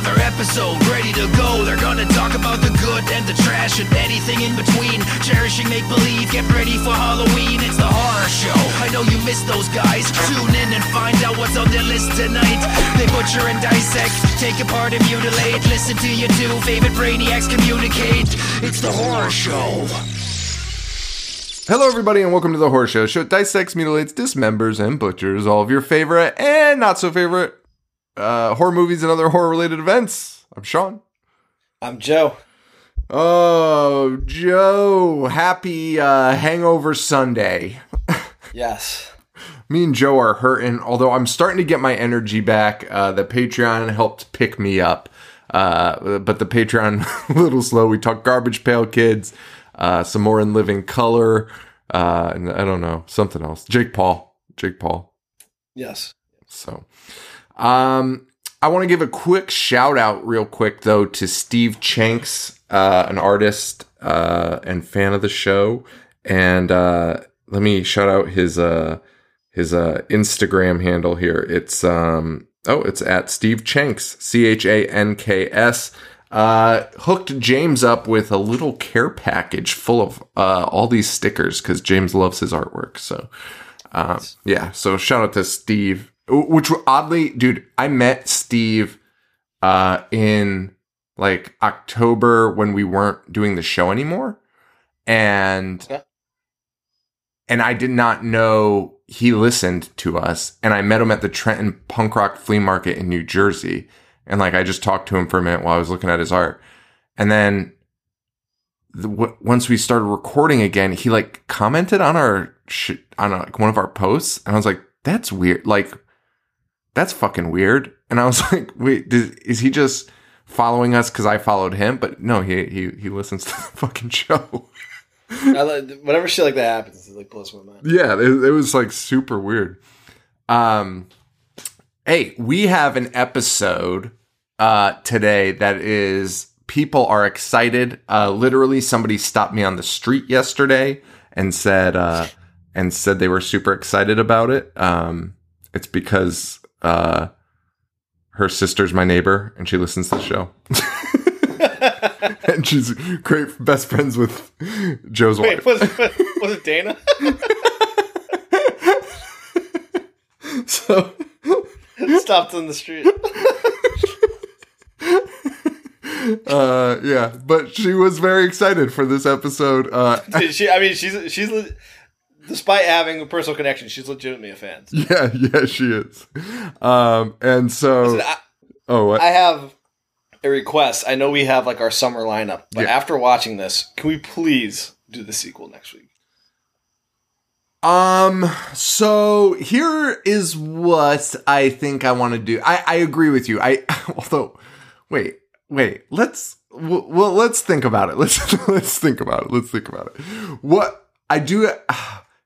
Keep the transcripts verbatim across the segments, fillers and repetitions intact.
another episode ready to go. They're gonna talk about the good and the trash and anything in between. Cherishing make-believe, get ready for Halloween. It's the horror show, I know you miss those guys. Tune in and find out what's on their list tonight. They butcher and dissect, take apart and mutilate. Listen to your two favorite brainiacs communicate. It's the horror show. Hello, everybody, and welcome to The Horror Show. Show that dissects, mutilates, dismembers, and butchers all of your favorite and not-so-favorite uh, horror movies and other horror-related events. I'm Sean. I'm Joe. Oh, Joe. Happy uh, Hangover Sunday. Yes. Me and Joe are hurting, although I'm starting to get my energy back. Uh, the Patreon helped pick me up, uh, but the Patreon, a little slow. We talked Garbage Pail Kids. Uh, some more In Living Color, uh, and I don't know, something else. Jake Paul. Jake Paul. Yes. So um, I want to give a quick shout out real quick, though, to Steve Chanks, uh, an artist uh, and fan of the show. And uh, let me shout out his uh, his uh, Instagram handle here. It's, um, oh, it's at Steve Chanks, C H A N K S. Uh, hooked James up with a little care package full of uh, all these stickers because James loves his artwork. So, uh, yeah. So shout out to Steve, which oddly, dude, I met Steve uh, in like October when we weren't doing the show anymore, and yeah. and I did not know he listened to us, and I met him at the Trenton Punk Rock Flea Market in New Jersey. And, like, I just talked to him for a minute while I was looking at his art. And then the, w- once we started recording again, he, like, commented on our sh- on a, like, one of our posts. And I was like, that's weird. Like, that's fucking weird. And I was like, wait, did, is he just following us because I followed him? But, no, he he, he listens to the fucking show. I, whenever shit like that happens, it, like, blows my mind. Yeah, it, it was, like, super weird. Um, hey, we have an episode... Uh, today that is, people are excited. Uh, literally, somebody stopped me on the street yesterday and said uh, and said they were super excited about it. Um, it's because uh, her sister's my neighbor and she listens to the show. And she's great, best friends with Joe's Wait, wife. Wait, was, was it Dana? So stopped on the street. Uh, yeah, but she was very excited for this episode. Uh, she, I mean, she's she's le- despite having a personal connection, she's legitimately a fan. So. Yeah, yeah, she is. Um, and so, Listen, I, oh, what? I have a request. I know we have like our summer lineup, but yeah. After watching this, can we please do the sequel next week? Um, so here is what I think I want to do. I, I agree with you. I although wait. Wait, let's well, let's think about it. Let's let's think about it. Let's think about it. What I do,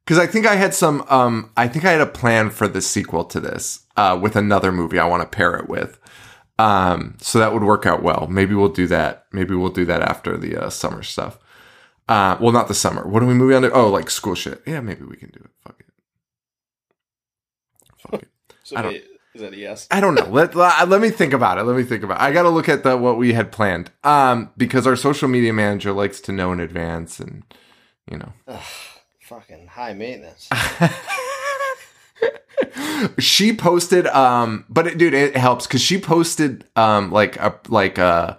because I think I had some. Um, I think I had a plan for the sequel to this uh, with another movie I want to pair it with. Um, so that would work out well. Maybe we'll do that. Maybe we'll do that after the uh, summer stuff. Uh, well, not the summer. What are we moving on to? Oh, like school shit. Yeah, maybe we can do it. Fuck it. Fuck it. So I don't. Wait. Is that a yes? I don't know. Let, let let me think about it. Let me think about it. I got to look at the what we had planned um, because our social media manager likes to know in advance and, you know. Ugh, fucking high maintenance. She posted, um, but it, dude, it helps because she posted um, like a, like a,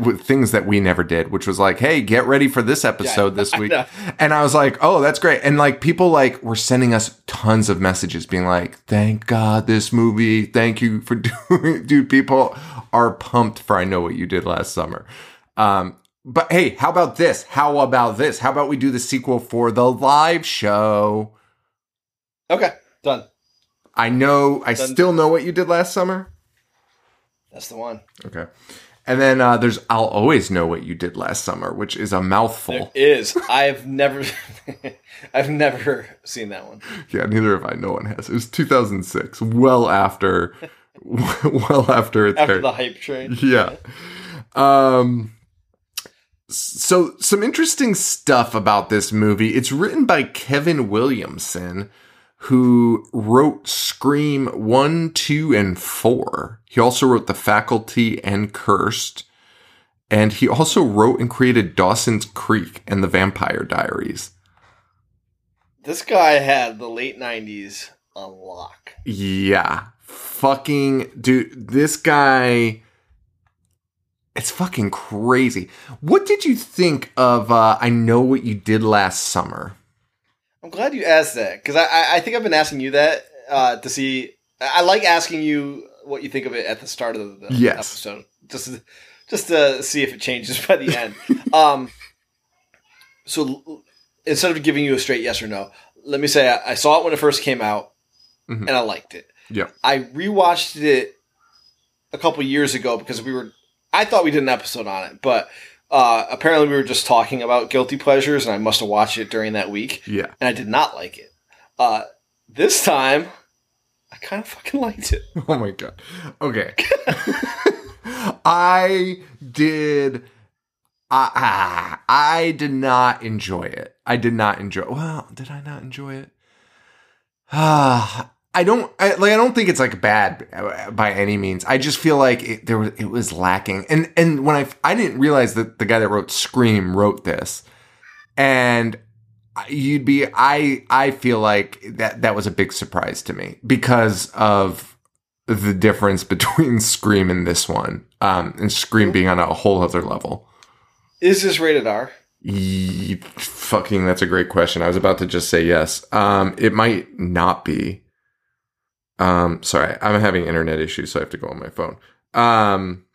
with things that we never did, which was like, hey, get ready for this episode yeah, this week. I and I was like, oh, that's great. And like people like were sending us tons of messages being like, thank God this movie. Thank you for doing it. Dude, people are pumped for I Know What You Did Last Summer. Um, but hey, how about this? How about this? How about we do the sequel for the live show? Okay, done. I know. I done. Still Know What You Did Last Summer. That's the one. Okay. And then uh, there's I'll Always Know What You Did Last Summer, which is a mouthful. It is. I've never I've never seen that one. Yeah, neither have I. No one has. It was two thousand six, well after well after it's After aired. The hype train. Yeah. Um so some interesting stuff about this movie. It's written by Kevin Williamson, who wrote Scream one, two, and four. He also wrote The Faculty and Cursed. And he also wrote and created Dawson's Creek and The Vampire Diaries. This guy had the late nineties on lock. Yeah. Fucking, dude, this guy... It's fucking crazy. What did you think of uh, I Know What You Did Last Summer? I'm glad you asked that, because I, I think I've been asking you that uh, to see... I like asking you what you think of it at the start of the yes. episode. Just, just to see if it changes by the end. um, so instead of giving you a straight yes or no, let me say I, I saw it when it first came out, mm-hmm. and I liked it. Yeah, I rewatched it a couple years ago because we were... I thought we did an episode on it, but uh, apparently we were just talking about guilty pleasures, and I must have watched it during that week. Yeah, and I did not like it. Uh, this time, I kind of fucking liked it. Oh my god! Okay, I did. I, I did not enjoy it. I did not enjoy. Well, did I not enjoy it? Ah. I don't I, like. I don't think it's like bad by any means. I just feel like it, there was it was lacking. And and when I I didn't realize that the guy that wrote Scream wrote this. And you'd be I I feel like that that was a big surprise to me because of the difference between Scream and this one, um, and Scream being on a whole other level. Is this rated R? Ye- fucking, that's a great question. I was about to just say yes. Um, it might not be. Um, sorry, I'm having internet issues, so I have to go on my phone. Um,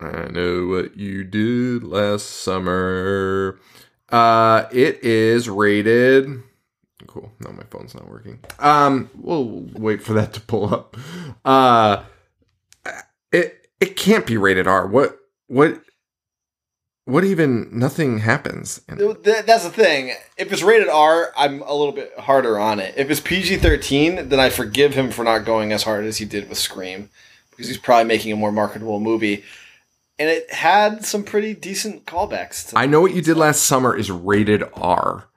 I Know What You Did Last Summer. Uh, it is rated. Cool. No, my phone's not working. Um, we'll wait for that to pull up. Uh, it it can't be rated R. What what what even? Nothing happens. That's the thing. If it's rated R, I'm a little bit harder on it. If it's P G thirteen, then I forgive him for not going as hard as he did with Scream, because he's probably making a more marketable movie. And it had some pretty decent callbacks. To I Know What You Did Last Summer is rated R.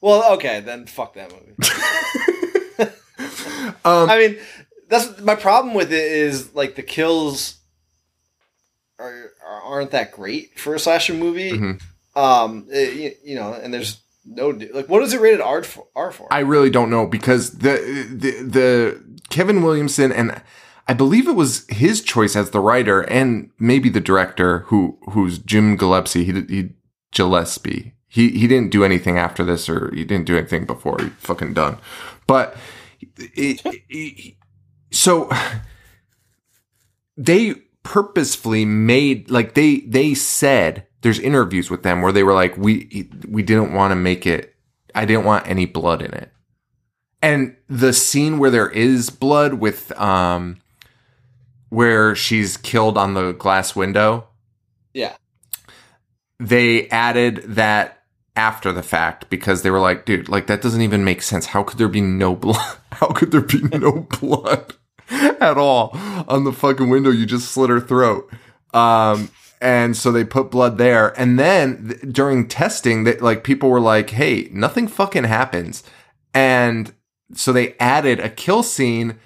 Well, okay, then fuck that movie. um, I mean, that's my problem with it is like the kills are aren't that great for a slasher movie. Mm-hmm. Um, it, you, you know, and there's no, like, what is it rated R for? R for? I really don't know, because the, the, the Kevin Williamson, and I believe it was his choice as the writer and maybe the director, who, who's Jim Gillespie. He, he Gillespie. He, he didn't do anything after this, or he didn't do anything before. He fucking done. But it, it, so they purposefully made, like, they they said, there's interviews with them where they were like, we we didn't want to make it, I didn't want any blood in it. And the scene where there is blood with um where she's killed on the glass window, yeah, they added that after the fact, because they were like, dude, like, that doesn't even make sense. How could there be no blood? How could there be no blood at all on the fucking window? You just slit her throat. Um, and so they put blood there. And then th- during testing, that, like, people were like, hey, nothing fucking happens. And so they added a kill scene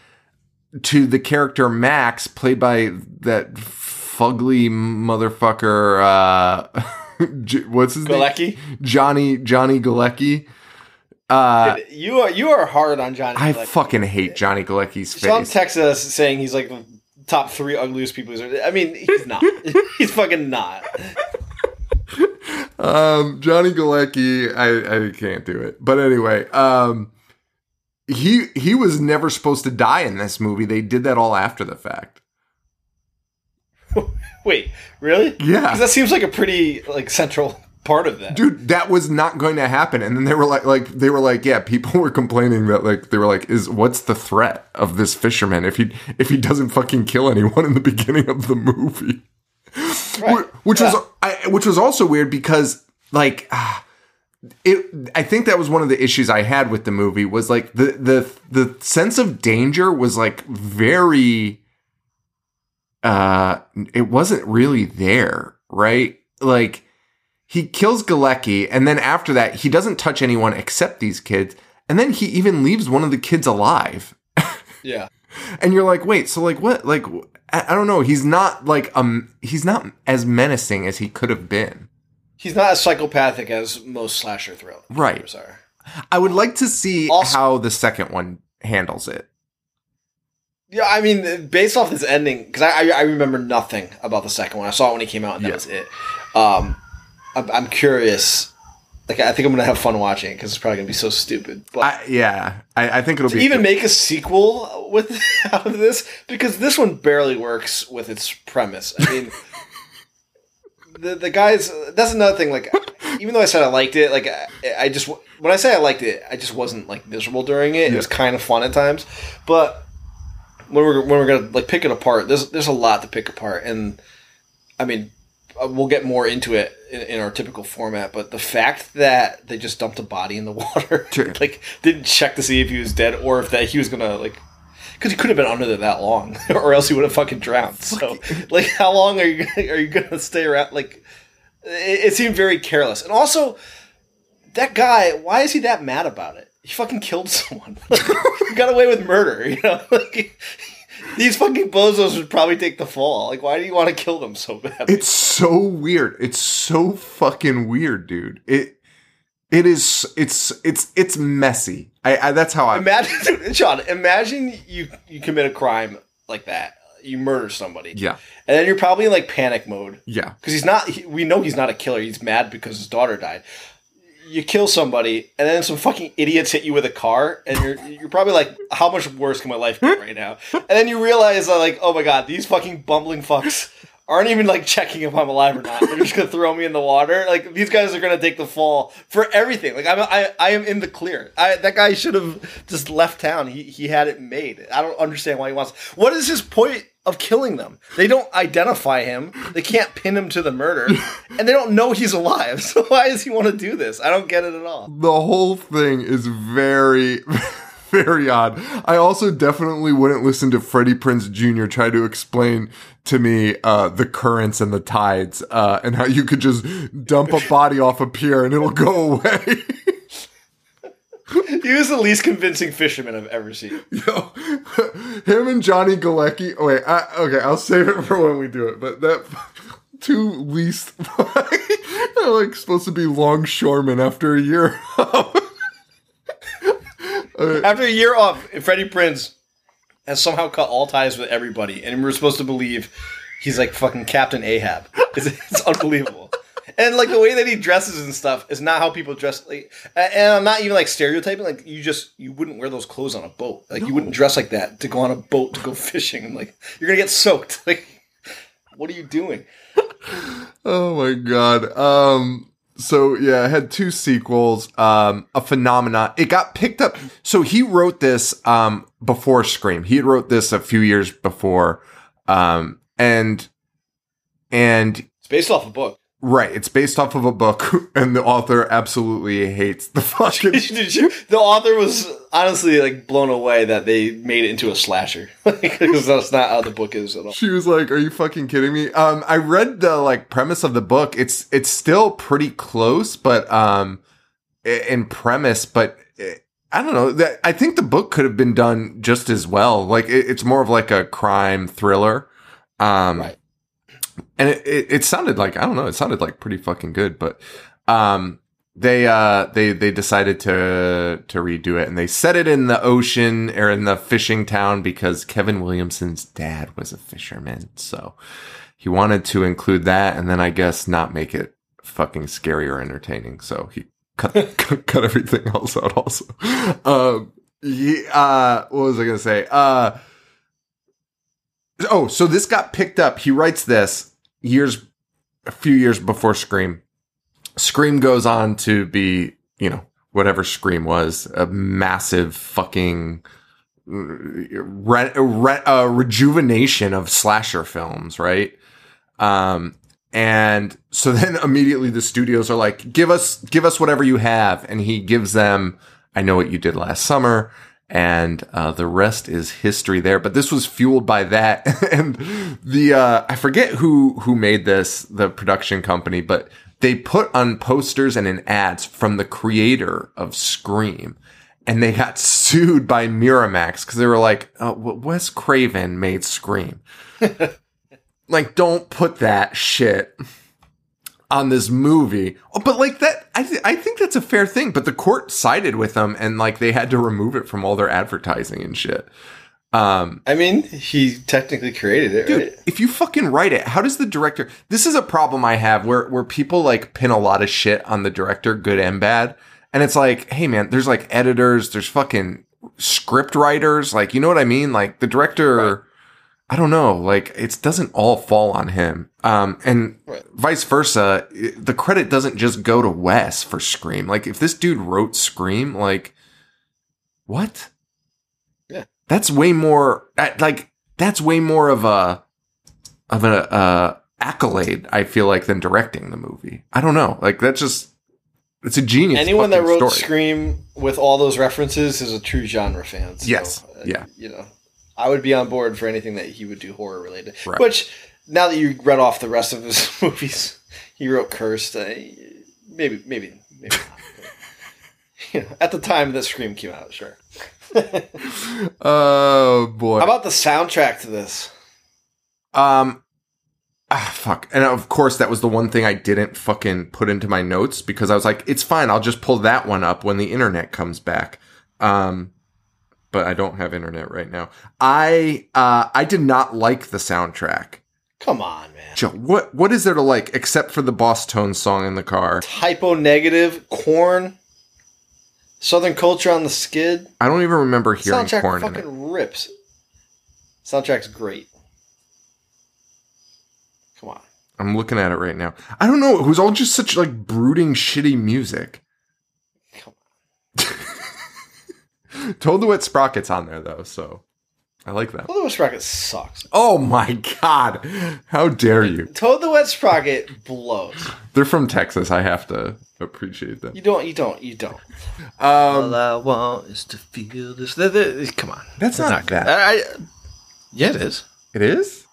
to the character Max, played by that fugly motherfucker. Uh, J- what's his Galecki? name? Johnny, Johnny Galecki. Uh, you are you are hard on Johnny Galecki. I fucking hate Johnny Galecki's face. Some texted us saying he's like the top three ugliest people. I mean, he's not. He's fucking not. Um, Johnny Galecki, I, I can't do it. But anyway, um, he he was never supposed to die in this movie. They did that all after the fact. Wait, really? Yeah. Because that seems like a pretty, like, central part of that, dude. That was not going to happen. And then they were like, like they were like, yeah, people were complaining that, like, they were like, is what's the threat of this fisherman if he if he doesn't fucking kill anyone in the beginning of the movie, right? Which yeah. was I, which was also weird, because, like, it I think that was one of the issues I had with the movie, was like the the the sense of danger was like very uh it wasn't really there, right? Like, he kills Galecki, and then after that, he doesn't touch anyone except these kids. And then he even leaves one of the kids alive. Yeah. And you're like, wait, so like what? Like, I, I don't know. He's not like, um, he's not as menacing as he could have been. He's not as psychopathic as most slasher thrillers right. are. I would like to see also, how the second one handles it. Yeah, I mean, based off this ending, because I, I remember nothing about the second one. I saw it when it came out, and that yeah. was it. Um, I'm, I'm curious. Like, I think I'm going to have fun watching it, because it's probably going to be so stupid. But I, yeah, I, I think it'll to be... To even make a sequel with out of this, because this one barely works with its premise. I mean... The the guys, that's another thing, like, even though I said I liked it, like, I, I just, when I say I liked it, I just wasn't, like, miserable during it. Yeah. It was kind of fun at times, but when we're, when we're gonna, like, pick it apart, there's, there's a lot to pick apart, and, I mean, we'll get more into it in, in our typical format, but the fact that they just dumped a body in the water, sure. like, didn't check to see if he was dead, or if that he was gonna, like, because he could have been under there that long, or else he would have fucking drowned. So, like, how long are you gonna, are you gonna stay around? Like, it, it seemed very careless. And also, that guy, why is he that mad about it? He fucking killed someone. Like, he got away with murder. You know, like, these fucking bozos would probably take the fall. Like, why do you want to kill them so badly? It's so weird. It's so fucking weird, dude. It. It is. It's. It's. It's messy. I. I that's how I imagine. John, imagine you. You commit a crime like that. You murder somebody. Yeah. And then you're probably in like panic mode. Yeah. Because he's not. He, we know he's not a killer. He's mad because his daughter died. You kill somebody, and then some fucking idiots hit you with a car, and you're you're probably like, how much worse can my life get right now? And then you realize that, like, oh my god, these fucking bumbling fucks aren't even, like, checking if I'm alive or not. They're just going to throw me in the water. Like, these guys are going to take the fall for everything. Like, I'm, I I am in the clear. I, that guy should have just left town. He he had it made. I don't understand why he wants... What is his point of killing them? They don't identify him. They can't pin him to the murder. And they don't know he's alive. So why does he want to do this? I don't get it at all. The whole thing is very... very odd. I also definitely wouldn't listen to Freddie Prinze Junior try to explain to me uh, the currents and the tides uh, and how you could just dump a body off a pier and it'll go away. He was the least convincing fisherman I've ever seen. Yo, him and Johnny Galecki. Oh, wait, I, okay, I'll save it for when we do it, but that... two least... they're like supposed to be longshoremen after a year. Right. After a year off, Freddie Prinze has somehow cut all ties with everybody, and we're supposed to believe he's like fucking Captain Ahab. It's, it's unbelievable. And like the way that he dresses and stuff is not how people dress. Like, and I'm not even like stereotyping. Like you just you wouldn't wear those clothes on a boat. Like no. You wouldn't dress like that to go on a boat to go fishing. Like you're gonna get soaked. Like what are you doing? Oh my god. Um. So, yeah, it had two sequels, um, a phenomena. It got picked up. So he wrote this um, before Scream. He wrote this a few years before. Um, and and it's based off a book. Right. It's based off of a book. And the author absolutely hates the fucking... The author was honestly, like, blown away that they made it into a slasher. Because that's not how the book is at all. She was like, are you fucking kidding me? Um, I read the, like, premise of the book. It's it's still pretty close, but, um, in premise, but it, I don't know. That, I think the book could have been done just as well. Like, it, it's more of, like, a crime thriller. Um, right. And it, it, it sounded like, I don't know, it sounded like pretty fucking good, but, um, They uh they they decided to to redo it, and they set it in the ocean or in the fishing town because Kevin Williamson's dad was a fisherman, so he wanted to include that, and then I guess not make it fucking scary or entertaining, so he cut cut, cut everything else out. Also, um, he, uh, what was I gonna say? Uh, oh, so this got picked up. He writes this years, a few years before Scream. Scream goes on to be, you know, whatever Scream was, a massive fucking re- re- uh, rejuvenation of slasher films, right? Um, and so then immediately the studios are like, give us, give us whatever you have. And he gives them, I Know What You Did Last Summer. And uh, the rest is history there. But this was fueled by that. And the, uh, I forget who, who made this, the production company, but they put on posters and in ads from the creator of Scream. and they got sued by Miramax because they were like, oh, Wes Craven made Scream. Like, don't put that shit on this movie. Oh, but like that, I th- I think that's a fair thing. But the court sided with them, and like they had to remove it from all their advertising and shit. Um, I mean, he technically created it, dude, right? If you fucking write it, how does the director? This is a problem I have where where people like pin a lot of shit on the director, good and bad. And it's like, hey man, there's like editors, there's fucking script writers, like, you know what I mean? Like the director, right. I don't know, like it doesn't all fall on him. Um, and right. vice versa, the credit doesn't just go to Wes for Scream. Like if this dude wrote Scream, like what? Yeah. That's way more like that's way more of a of an uh, accolade, I feel like, than directing the movie. I don't know. Like that's just it's a genius. Anyone that wrote story. Scream with all those references is a true genre fan. So, yes. Yeah. Uh, you know, I would be on board for anything that he would do horror related. Right. Which now that you read off the rest of his movies, he wrote Cursed. Uh, maybe, maybe, maybe not. You know, at the time that Scream came out, sure. Oh boy! How about the soundtrack to this? Um, ah, fuck. And of course, that was the one thing I didn't fucking put into my notes because I was like, "It's fine. I'll just pull that one up when the internet comes back." Um, but I don't have internet right now. I uh, I did not like the soundtrack. Come on, man. Joe, what what is there to like except for the Bosstones song in the car? Typo negative, Korn. Southern Culture on the Skid. I don't even remember hearing soundtrack Korn in it. Soundtrack fucking rips. Soundtrack's great. Come on. I'm looking at it right now. I don't know. It was all just such like brooding, shitty music. Come on. Toad the Wet Sprocket's on there though, so I like that. Toad the Wet Sprocket sucks. Oh my god! How dare you? Toad the Wet Sprocket blows. They're from Texas. I have to. Appreciate that. You don't, you don't, you don't. Um, All I want is to feel this. Th- th- come on. That's, that's not, not that. I, I, yeah, it is. It is?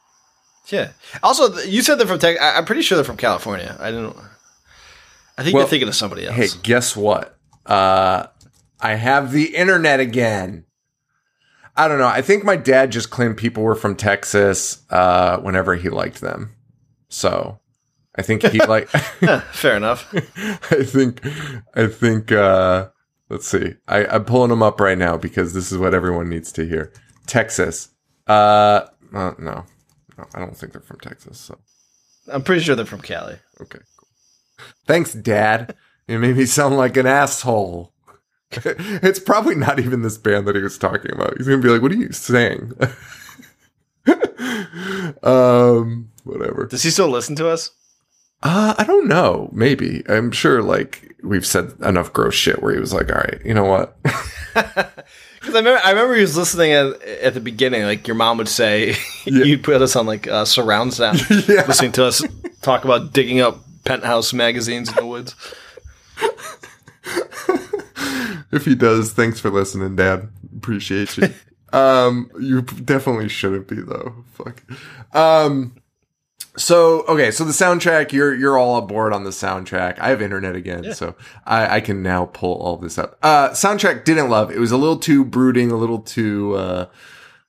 Yeah. Also, you said they're from Texas. I'm pretty sure they're from California. I don't I think well, you're thinking of somebody else. Hey, guess what? Uh, I have the internet again. I don't know. I think my dad just claimed people were from Texas uh, whenever he liked them. So... I think he like yeah, fair enough. I think I think uh, let's see. I, I'm pulling them up right now because this is what everyone needs to hear. Texas. Uh, uh no. No, I don't think they're from Texas, so I'm pretty sure they're from Cali. Okay, cool. Thanks, Dad. You made me sound like an asshole. It's probably not even this band that he was talking about. He's gonna be like, what are you saying? um whatever. Does he still listen to us? Uh, I don't know. Maybe. I'm sure, like, we've said enough gross shit where he was like, all right, you know what? Because I remember, I remember he was listening at, at the beginning. Like, your mom would say, yeah. You'd put us on, like, uh, surround sound. Yeah. Listening to us talk about digging up Penthouse magazines in the woods. If he does, thanks for listening, Dad. Appreciate you. um, you definitely shouldn't be, though. Fuck. Um... So, okay, so the soundtrack, you're you're all aboard on the soundtrack. I have internet again, yeah. so I, I can now pull all this up. Uh, soundtrack, didn't love. It was a little too brooding, a little too, uh,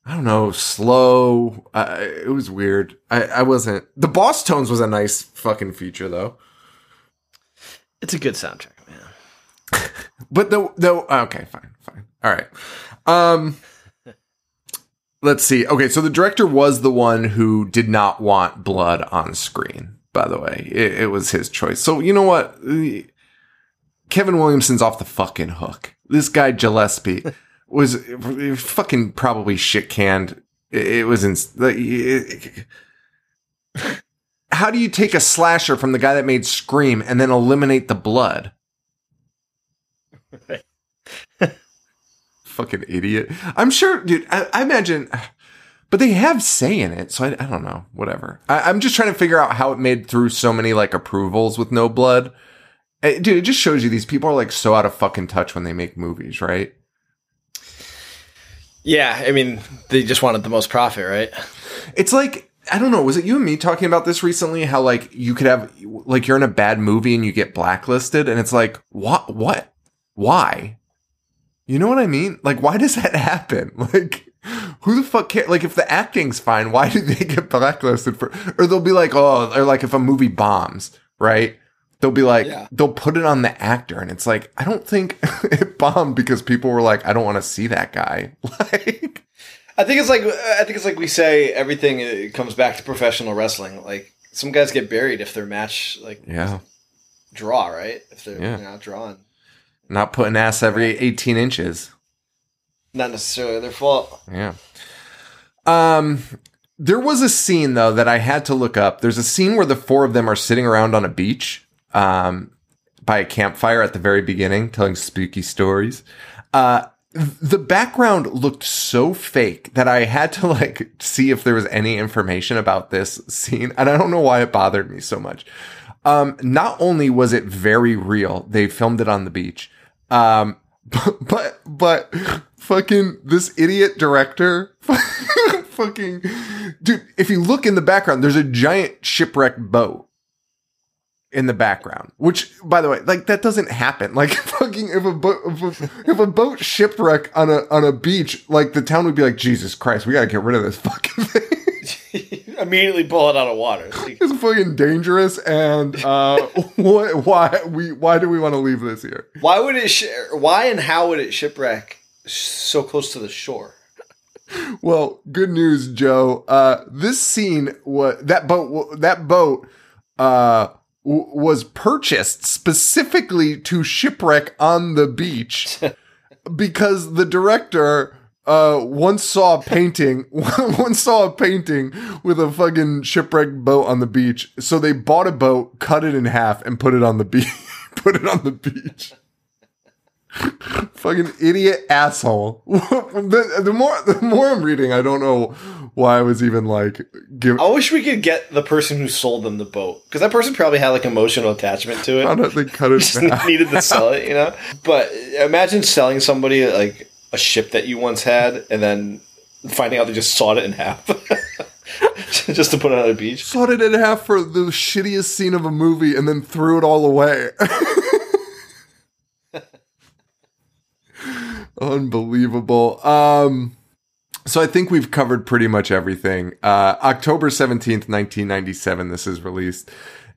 I don't know, slow. Uh, it was weird. I, I wasn't... The Bosstones was a nice fucking feature, though. It's a good soundtrack, man. But the... the okay, fine, fine. All right. Um... Let's see. Okay, so the director was the one who did not want blood on screen, by the way. It, it was his choice. So, you know what? Kevin Williamson's off the fucking hook. This guy, Gillespie, was fucking probably shit-canned. It, it was... Ins- it, it, how do you take a slasher from the guy that made Scream and then eliminate the blood? Right. Fucking idiot. I'm sure, dude, I, I imagine, but they have say in it, so I, I don't know, whatever. I, I'm just trying to figure out how it made through so many, like, approvals with no blood. It, dude, it just shows you these people are, like, so out of fucking touch when they make movies, right? Yeah, I mean, they just wanted the most profit, right? It's like, I don't know, was it you and me talking about this recently? How, like, you could have, like, you're in a bad movie and you get blacklisted, and it's like, what? What? Why? You know what I mean? Like, why does that happen? Like, who the fuck cares? Like, if the acting's fine, why do they get blacklisted for? Or they'll be like, oh, or like if a movie bombs, right? They'll be like, yeah. they'll put it on the actor. And it's like, I don't think it bombed because people were like, I don't want to see that guy. Like, I think it's like, I think it's like we say everything it comes back to professional wrestling. Like, some guys get buried if their match, like, yeah. draw, right? If they're yeah. not drawing. Not putting ass every eighteen inches. Not necessarily their fault. Yeah. Um, there was a scene, though, that I had to look up. There's a scene where the four of them are sitting around on a beach um, by a campfire at the very beginning, telling spooky stories. Uh, the background looked so fake that I had to, like, see if there was any information about this scene. And I don't know why it bothered me so much. Um, not only was it very real, they filmed it on the beach. Um, but, but, but fucking this idiot director, fucking dude, if you look in the background, there's a giant shipwrecked boat in the background, which, by the way, like, that doesn't happen. Like, fucking if a boat, if a, if a boat shipwreck on a, on a beach, like, the town would be like, Jesus Christ, we gotta get rid of this fucking thing. Immediately pull it out of water. It's fucking dangerous, and uh, what, why we why do we want to leave this here? Why would it? Sh- why and how would it shipwreck so close to the shore? Well, good news, Joe. Uh, this scene was that boat. That boat uh, w- was purchased specifically to shipwreck on the beach because the director. Uh, once saw a painting, once saw a painting with a fucking shipwrecked boat on the beach. So they bought a boat, cut it in half, and put it on the beach. Put it on the beach. Fucking idiot asshole. the, the more, the more I'm reading, I don't know why I was even like. Give- I wish we could get the person who sold them the boat because that person probably had like emotional attachment to it. I don't think cut it. Just needed to sell it, you know. But imagine selling somebody like. A ship that you once had, and then finding out they just sawed it in half just to put it on a beach. Sawed it in half for the shittiest scene of a movie, and then threw it all away. Unbelievable. Um, so I think we've covered pretty much everything. Uh, October seventeenth, nineteen ninety-seven, this is released.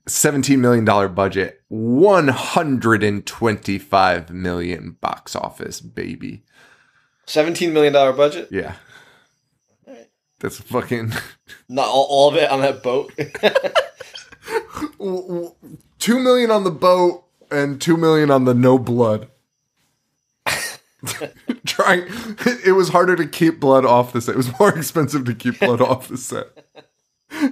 seventeen million dollars budget, one hundred twenty-five million dollars box office, baby. seventeen million dollars budget? Yeah. All right. That's fucking... Not all, all of it on that boat? two million dollars on the boat and two million dollars on the no blood. Trying. It was harder to keep blood off the set. It was more expensive to keep blood off the set. Because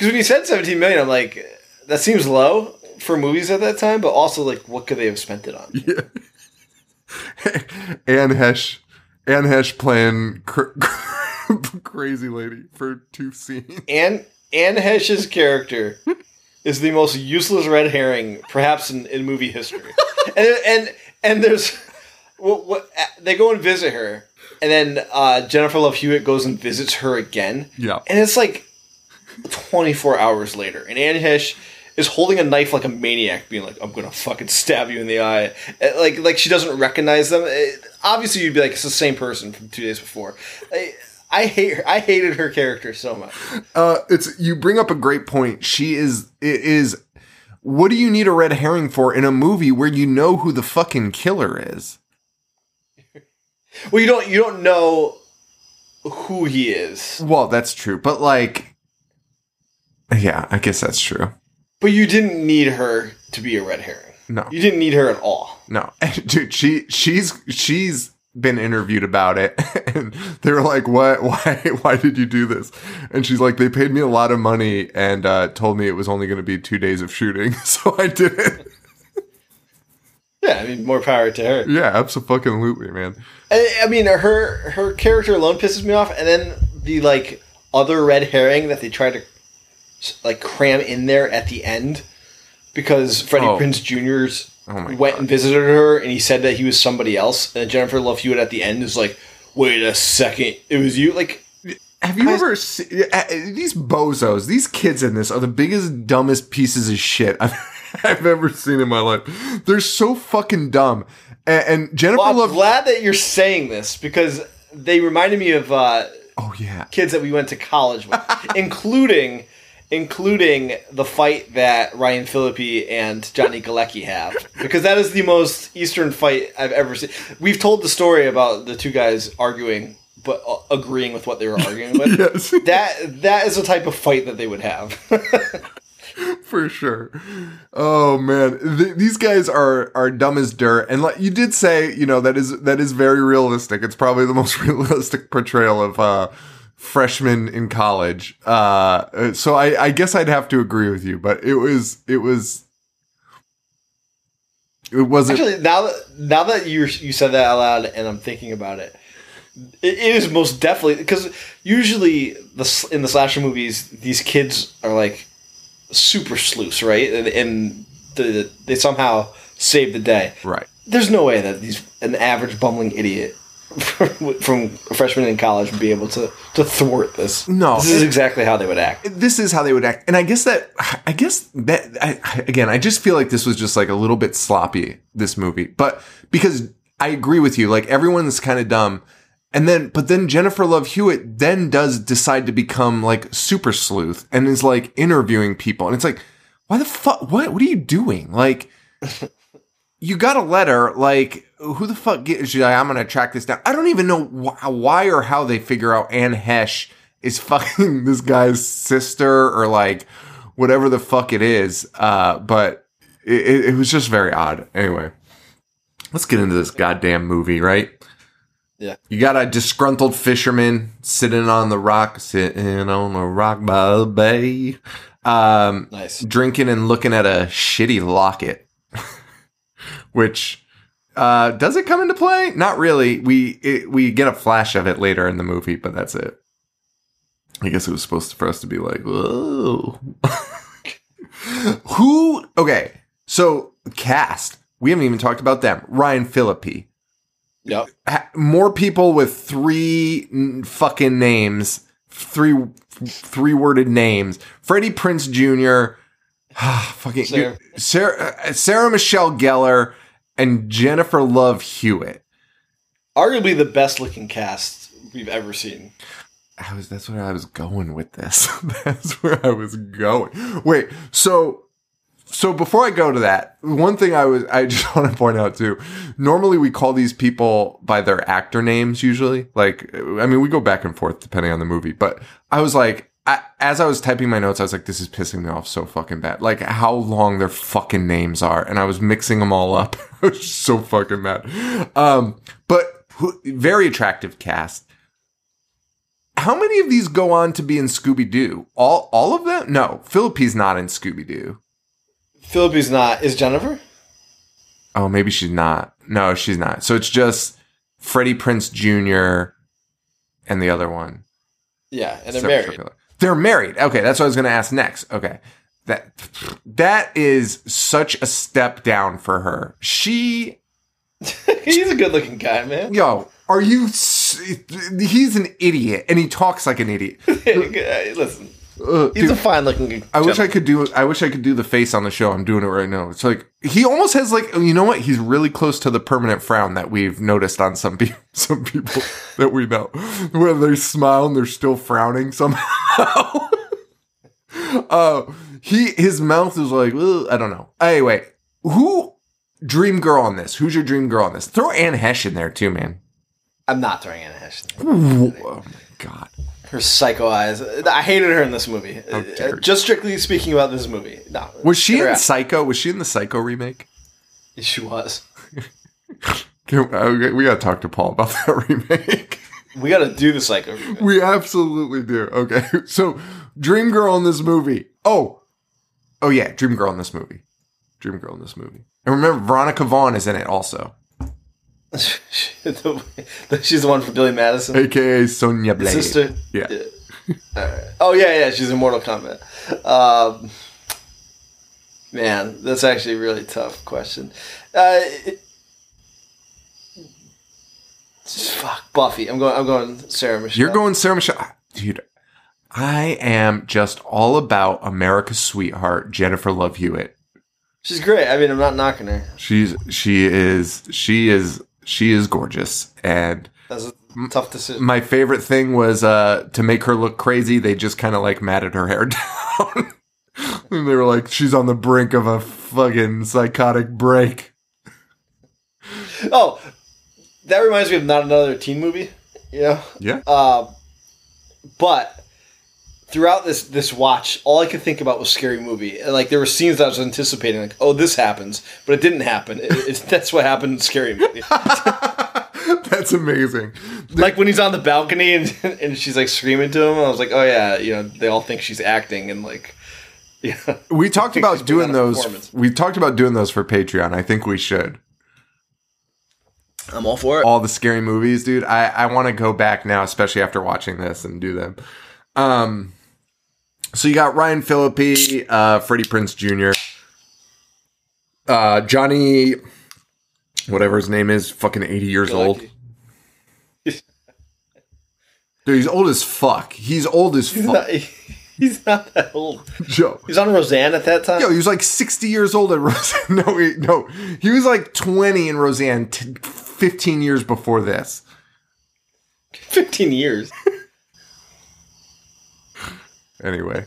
when you said seventeen million dollars, I'm like, that seems low for movies at that time, but also, like, what could they have spent it on? Yeah. Anne Heche, Anne Heche playing cr- crazy lady for two scenes. Anne Anne Heche's character is the most useless red herring, perhaps in, in movie history. And and and there's what, what they go and visit her, and then uh, Jennifer Love Hewitt goes and visits her again. Yeah, and it's like twenty-four hours later, and Anne Heche. Is holding a knife like a maniac, being like, I'm going to fucking stab you in the eye. Like, like she doesn't recognize them. It, obviously, you'd be like, it's the same person from two days before. I, I hate her. I hated her character so much. Uh, it's you bring up a great point. She is, it is, what do you need a red herring for in a movie where you know who the fucking killer is? Well, you don't, you don't know who he is. Well, that's true. But like, yeah, I guess that's true. But you didn't need her to be a red herring. No. You didn't need her at all. No. Dude, she she's she's been interviewed about it. And they were like, "What? Why why did you do this?" And she's like, "They paid me a lot of money and uh, told me it was only going to be two days of shooting, so I did it." Yeah, I mean, more power to her. Yeah, absolutely, man. I, I mean, her her character alone pisses me off, and then the like other red herring that they try to like cram in there at the end because Freddie oh. Prinze Junior's oh went God. and visited her and he said that he was somebody else, and Jennifer Love Hewitt at the end is like, wait a second, it was you? Like, Have you I, ever seen these bozos? These kids in this are the biggest, dumbest pieces of shit I've, I've ever seen in my life. They're so fucking dumb. And, and Jennifer well, I'm Love. I'm glad that you're saying this because they reminded me of uh, oh yeah kids that we went to college with, including including the fight that Ryan Phillippe and Johnny Galecki have, because that is the most Eastern fight I've ever seen. We've told the story about the two guys arguing. But agreeing with what they were arguing with. Yes. That that is the type of fight that they would have. For sure. Oh man, Th- these guys are are dumb as dirt. And like you did say, you know, that is that is very realistic. It's probably the most realistic portrayal of uh, freshmen in college. Uh, so I, I guess I'd have to agree with you. But it was it was it wasn't actually now that now that you you said that out loud, and I'm thinking about it. It is most definitely because usually the in the slasher movies these kids are like super sleuths, right? And, and the, they somehow save the day, right? There's no way that these an average bumbling idiot from, from a freshman in college would be able to, to thwart this. No, this is exactly how they would act. This is how they would act, and I guess that I guess that I, again, I just feel like this was just like a little bit sloppy, this movie, but because I agree with you, like everyone's kind of dumb. And then, but then Jennifer Love Hewitt then does decide to become like super sleuth and is like interviewing people. And it's like, why the fuck? What? What are you doing? Like, you got a letter. Like, who the fuck gets you? Like, I'm going to track this down. I don't even know wh- why or how they figure out Anne Heche is fucking this guy's sister or like whatever the fuck it is. Uh, but it, it was just very odd. Anyway, let's get into this goddamn movie, right? Yeah, you got a disgruntled fisherman sitting on the rock, sitting on a rock by the bay, um, nice. Drinking and looking at a shitty locket, which uh, does it come into play? Not really. We it, we get a flash of it later in the movie, but that's it. I guess it was supposed to, for us to be like, whoa, who? Okay, so cast. We haven't even talked about them. Ryan Phillippe. Yep. More people with three fucking names, three three worded names. Freddie Prinze Junior, fucking Sarah. Dude, Sarah, Sarah Michelle Gellar, and Jennifer Love Hewitt. Arguably the best looking cast we've ever seen. I was that's where I was going with this. That's where I was going. Wait, so. So before I go to that, one thing I was I just want to point out too. Normally we call these people by their actor names usually. Like I mean we go back and forth depending on the movie, but I was like I, as I was typing my notes I was like this is pissing me off so fucking bad. Like how long their fucking names are and I was mixing them all up. I was so fucking mad. Um but who, very attractive cast. How many of these go on to be in Scooby-Doo? All all of them? No, Phillippe's not in Scooby-Doo. Phillippe's not. Is Jennifer? Oh, maybe she's not. No, she's not. So it's just Freddie Prinze Junior and the other one. Yeah, and they're so married. Particular. They're married. Okay, that's what I was going to ask next. Okay. That that is such a step down for her. She... He's a good-looking guy, man. Yo, are you... He's an idiot, and he talks like an idiot. Listen... Uh, He's dude, a fine-looking gentleman. I wish I could do. I wish I could do the face on the show. I'm doing it right now. It's like he almost has like you know what? He's really close to the permanent frown that we've noticed on some people. Some people that we know, where they smile and they're still frowning somehow. uh, he his mouth is like I don't know. Anyway, who dream girl on this? Who's your dream girl on this? Throw Anne Heche in there too, man. I'm not throwing Anne Heche. Ooh, oh my god. Her psycho eyes. I hated her in this movie. Oh, just strictly speaking about this movie. No. Was she in out. Psycho? Was she in the Psycho remake? She was. We got to talk to Paul about that remake. We got to do the Psycho remake. We absolutely do. Okay. So, dream girl in this movie. Oh. Oh, yeah. Dream girl in this movie. Dream girl in this movie. And remember, Veronica Vaughn is in it also. She's the one from Billy Madison, aka Sonya Blade. Sister, yeah. yeah. Right. Oh yeah, yeah. She's in Mortal Kombat. Um, man, that's actually a really tough question. Uh, it, fuck Buffy. I'm going. I'm going Sarah Michelle. You're going Sarah Michelle. dude, I am just all about America's sweetheart, Jennifer Love Hewitt. She's great. I mean, I'm not knocking her. She's she is she is she is gorgeous, and that's a tough decision. My favorite thing was uh, to make her look crazy. They just kind of like matted her hair down. And they were like, she's on the brink of a fucking psychotic break. Oh, that reminds me of Not Another Teen Movie. You know? Yeah. Uh, but throughout this this watch, all I could think about was Scary Movie. And like there were scenes that I was anticipating, like, oh, this happens. But it didn't happen. It, it's, that's what happened in Scary Movie. That's amazing. Like when he's on the balcony and, and she's like screaming to him. And I was like, oh, yeah, you know, they all think she's acting and like. Yeah. We talked about doing those. We talked about doing those for Patreon. I think we should. I'm all for it. All the scary movies, dude. I, I want to go back now, especially after watching this, and do them. Um, so you got Ryan Phillippe, uh, Freddie Prinze Junior, uh, Johnny, whatever his name is, fucking eighty years old. Dude, he's old as fuck. He's old as fuck. He's not that old. Joe. He was on Roseanne at that time? Yo, he was like sixty years old at Roseanne. No, he, no. He was like twenty in Roseanne t- fifteen years before this. fifteen years? Anyway.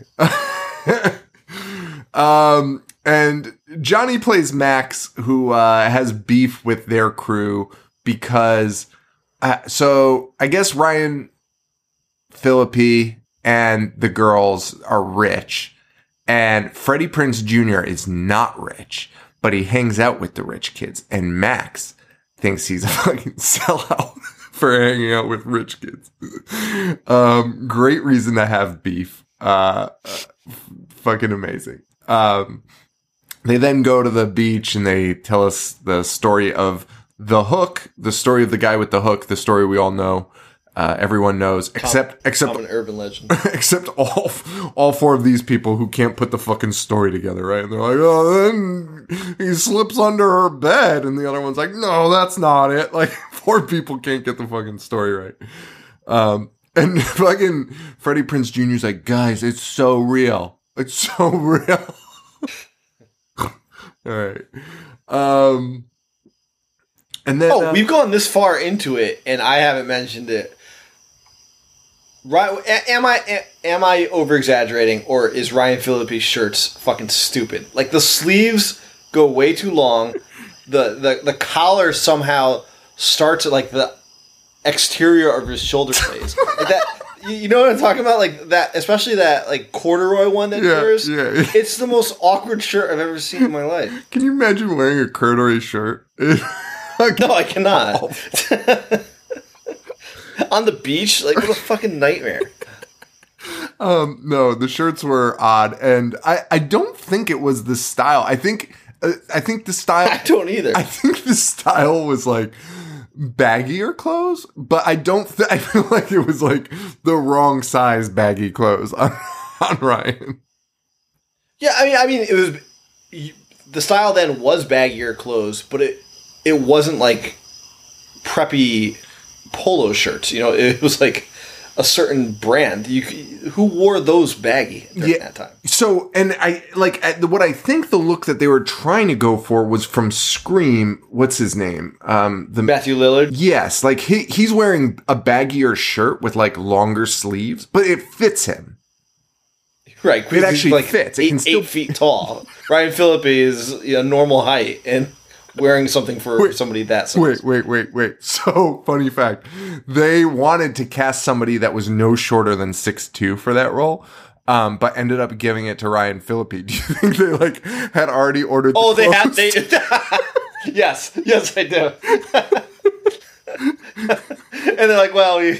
um, and Johnny plays Max, who uh, has beef with their crew because... Uh, so, I guess Ryan Phillippe... and the girls are rich, and Freddie Prinze Junior is not rich, but he hangs out with the rich kids, and Max thinks he's a fucking sellout for hanging out with rich kids. Um, great reason to have beef. Uh, fucking amazing. Um, they then go to the beach, and they tell us the story of the hook, the story of the guy with the hook, the story we all know. Uh, everyone knows, except except an urban legend. Except all all four of these people who can't put the fucking story together, right? And they're like, oh, then he slips under her bed, and the other one's like, no, that's not it. Like four people can't get the fucking story right. Um, and fucking Freddie Prinze Junior's like, guys, it's so real, it's so real. All right. Um, and then, oh, um, we've gone this far into it, and I haven't mentioned it. Right? Am I am I over exaggerating, or is Ryan Phillippe's shirts fucking stupid? Like the sleeves go way too long. The the the collar somehow starts at like the exterior of his shoulder blades. Like that, you know what I'm talking about? Like that, especially that like corduroy one that he yeah, wears. Yeah. It's the most awkward shirt I've ever seen in my life. Can you imagine wearing a corduroy shirt? No, I cannot. On the beach? Like, what a fucking nightmare. Um, no, the shirts were odd, and I, I don't think it was the style. I think uh, I think the style... I don't either. I think the style was, like, baggier clothes, but I don't... Th- I feel like it was, like, the wrong size baggy clothes on, on Ryan. Yeah, I mean, I mean, it was... The style then was baggier clothes, but it... It wasn't like preppy polo shirts, you know. It was like a certain brand. You who wore those baggy during yeah. that time. So, and I like what I think the look that they were trying to go for was from Scream. What's his name? Um, the Matthew Lillard. Yes, like he he's wearing a baggier shirt with like longer sleeves, but it fits him. Right, it actually like fits. Eight, it can still- eight feet tall. Ryan Phillippe is you know, normal height and. Wearing something for wait, somebody that size. Wait, wait, wait, wait. So, funny fact. They wanted to cast somebody that was no shorter than six two for that role, um, but ended up giving it to Ryan Phillippe. Do you think they, like, had already ordered the Oh, they had... They, yes. Yes, I do. And they're like, well, we,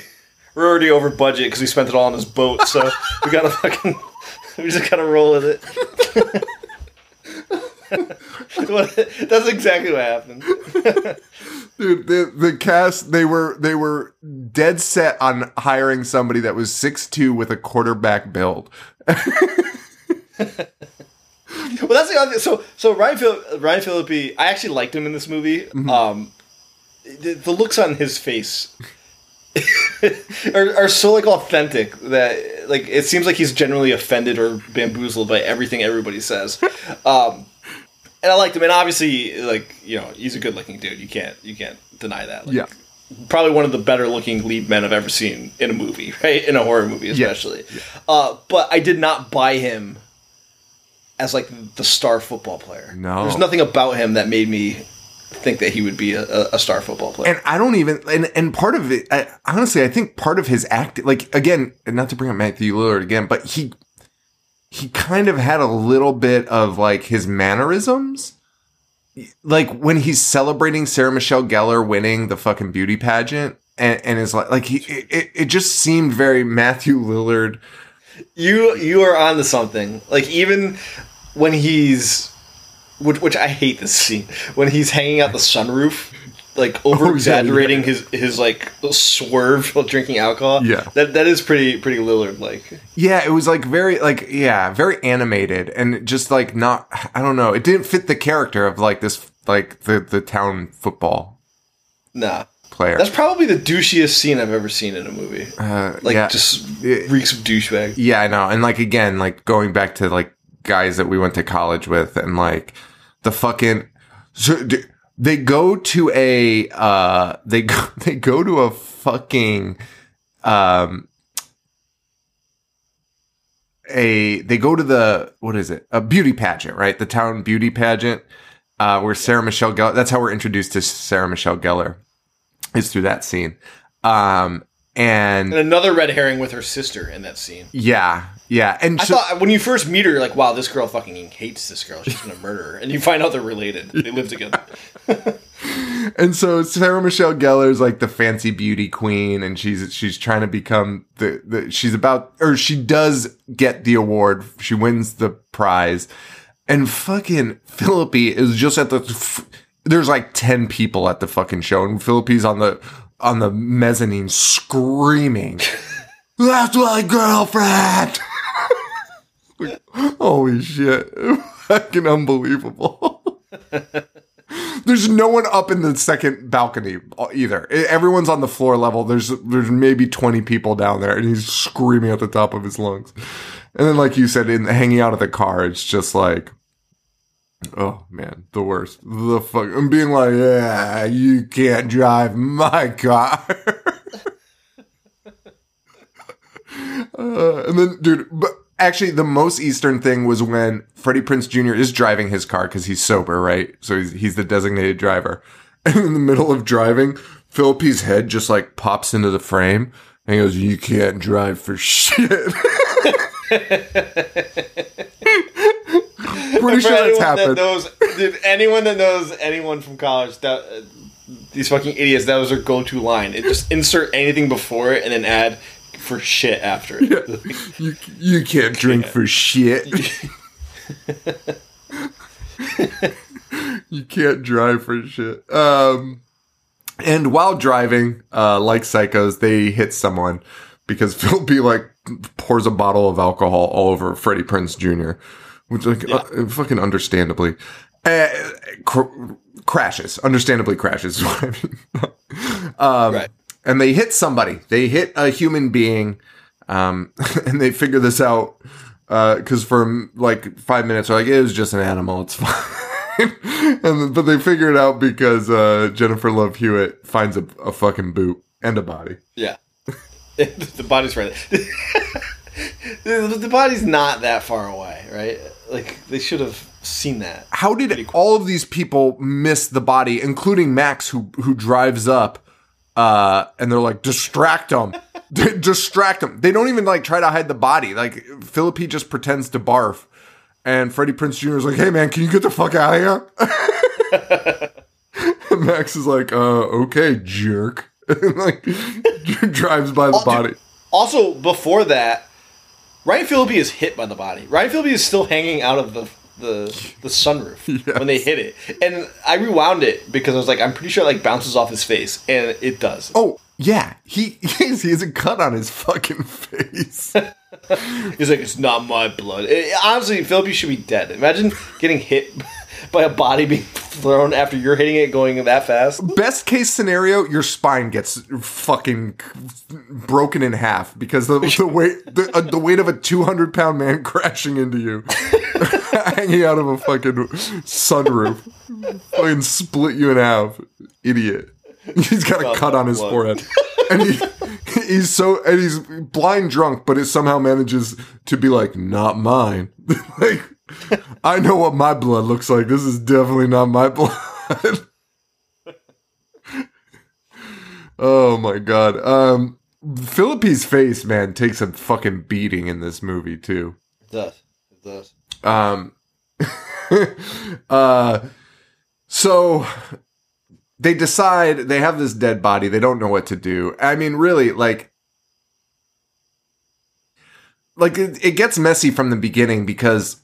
we're already over budget because we spent it all on this boat, so we gotta fucking... We just gotta roll with it. That's exactly what happened. Dude, the, the cast they were they were dead set on hiring somebody that was six two with a quarterback build. Well, that's the other thing. So so Ryan Phil- Ryan Phillippe, I actually liked him in this movie. Mm-hmm. Um, the, the looks on his face are, are so like authentic that like it seems like he's generally offended or bamboozled by everything everybody says. Um, and I liked him, and obviously, like, you know, he's a good looking dude. You can't you can't deny that. Like, yeah, probably one of the better looking lead men I've ever seen in a movie, right? In a horror movie, especially. Yeah. Uh, but I did not buy him as like the star football player. No, there's nothing about him that made me think that he would be a, a star football player. And I don't even, and, and part of it, I, honestly, I think part of his act, like, again, not to bring up Matthew Lillard again, but he, he kind of had a little bit of like his mannerisms. Like when he's celebrating Sarah Michelle Gellar winning the fucking beauty pageant and, and is like, like he, it, it just seemed very Matthew Lillard. You, you are onto something. Like even when he's, Which, which I hate this scene when he's hanging out the sunroof, like over exaggerating oh, yeah, yeah. his his like swerve while drinking alcohol. Yeah, that that is pretty pretty Lillard like. Yeah, it was like very like yeah, very animated and just like not. I don't know. It didn't fit the character of like this like the the town football. Nah. Player. That's probably the douchiest scene I've ever seen in a movie. Uh, like yeah. just reeks of douchebag. Yeah, I know. And like again, like going back to like guys that we went to college with and like. The fucking so they go to a uh they go they go to a fucking um a they go to the what is it a beauty pageant, right? The town beauty pageant uh where Sarah Michelle Gellar, that's how we're introduced to Sarah Michelle Gellar, is through that scene. Um And, and another red herring with her sister in that scene. Yeah, yeah. And I so, thought when you first meet her, you're like, wow, this girl fucking hates this girl. She's going to murder her. And you find out they're related. They live together. And so Sarah Michelle Gellar is like the fancy beauty queen. And she's she's trying to become the, the – she's about – or she does get the award. She wins the prize. And fucking Phillippe is just at the – there's like ten people at the fucking show. And Phillippe's on the – on the mezzanine screaming, that's my girlfriend. Like, holy shit. Fucking unbelievable. There's no one up in the second balcony either. Everyone's on the floor level. There's, there's maybe twenty people down there and he's screaming at the top of his lungs. And then like you said, in hanging out of the car, it's just like, oh man, the worst. The fuck. I'm being like, yeah, you can't drive my car. uh, and then, dude, but actually, the most Eastern thing was when Freddie Prinze Junior is driving his car because he's sober, right? So he's he's the designated driver. And in the middle of driving, Phillippe's head just like pops into the frame and he goes, "You can't drive for shit." Pretty sure that's happened. That knows, dude, anyone that knows anyone from college, that uh, these fucking idiots, that was their go-to line. It just insert anything before it and then add for shit after it. Yeah. you you can't drink yeah. for shit. You can't drive for shit. Um, and while driving, uh, like psychos, they hit someone because Philby like pours a bottle of alcohol all over Freddie Prinze Junior Which, like, yeah. uh, fucking understandably, uh, cr- crashes. Understandably crashes. I mean. um, right. And they hit somebody. They hit a human being. Um, and they figure this out because uh, for like five minutes, they're like, it was just an animal. It's fine. and But they figure it out because uh, Jennifer Love Hewitt finds a, a fucking boot and a body. Yeah. The body's right there. The body's not that far away, right? Like, they should have seen that. How did all of these people miss the body, including Max, who who drives up, uh, and they're like, distract them. Distract them. They don't even, like, try to hide the body. Like, Phillippe just pretends to barf, and Freddie Prinze Junior is like, hey, man, can you get the fuck out of here? And Max is like, uh, okay, jerk. And, like, drives by the oh, body. Dude. Also, before that, Ryan Phillippe is hit by the body. Ryan Phillippe is still hanging out of the the, the sunroof yes. when they hit it. And I rewound it because I was like, I'm pretty sure it like bounces off his face. And it does. Oh, yeah. He he's, he has a cut on his fucking face. He's like, it's not my blood. It, honestly, Phillippe should be dead. Imagine getting hit by a body being thrown after you're hitting it going that fast. Best case scenario, your spine gets fucking broken in half because the, the weight the, uh, the weight of a two hundred pound man crashing into you, hanging out of a fucking sunroof, fucking split you in half. Idiot. He's got a cut on his one. forehead. And he, he's so, and he's blind drunk, but it somehow manages to be like, not mine. Like, I know what my blood looks like. This is definitely not my blood. Oh my God. Um, Phillippe's face, man, takes a fucking beating in this movie too. It does. It does. Um, uh, so they decide they have this dead body. They don't know what to do. I mean, really, like, like it, it gets messy from the beginning because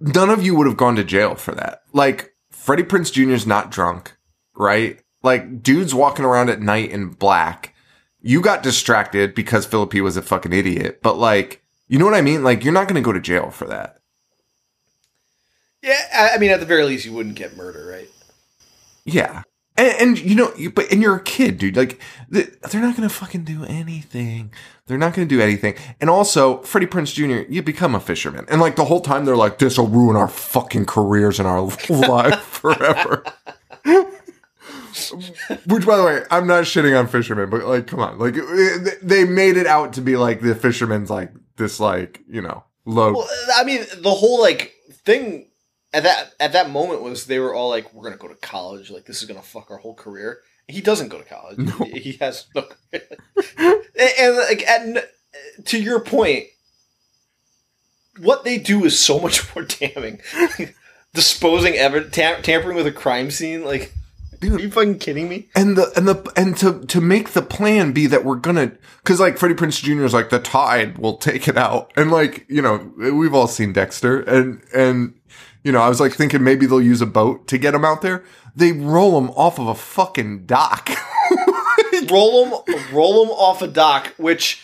none of you would have gone to jail for that. Like, Freddie Prinze Junior is not drunk, right? Like, dudes walking around at night in black. You got distracted because Phillippe was a fucking idiot. But, like, you know what I mean? Like, you're not going to go to jail for that. Yeah, I mean, at the very least, you wouldn't get murder, right? Yeah. And, and you know, you, but and you're a kid, dude. Like, they're not going to fucking do anything. They're not going to do anything. And also, Freddie Prinze Junior, you become a fisherman. And, like, the whole time they're like, this will ruin our fucking careers and our life forever. Which, by the way, I'm not shitting on fishermen, but, like, come on. Like, they made it out to be, like, the fisherman's, like, this, like, you know, low. Well, I mean, the whole, like, thing at that at that moment was they were all like, we're going to go to college. Like, this is going to fuck our whole career. He doesn't go to college. No. He, he has no career. and, and, like, at, to your point, what they do is so much more damning. Disposing ever tam- tampering with a crime scene. Like, dude, are you fucking kidding me? And the and the and to to make the plan be that we're gonna, because like Freddie Prinze Junior is like, the tide will take it out, and like, you know, we've all seen Dexter, and and you know, I was like thinking maybe they'll use a boat to get him out there. They roll him off of a fucking dock. Like, roll him, roll him off a dock, which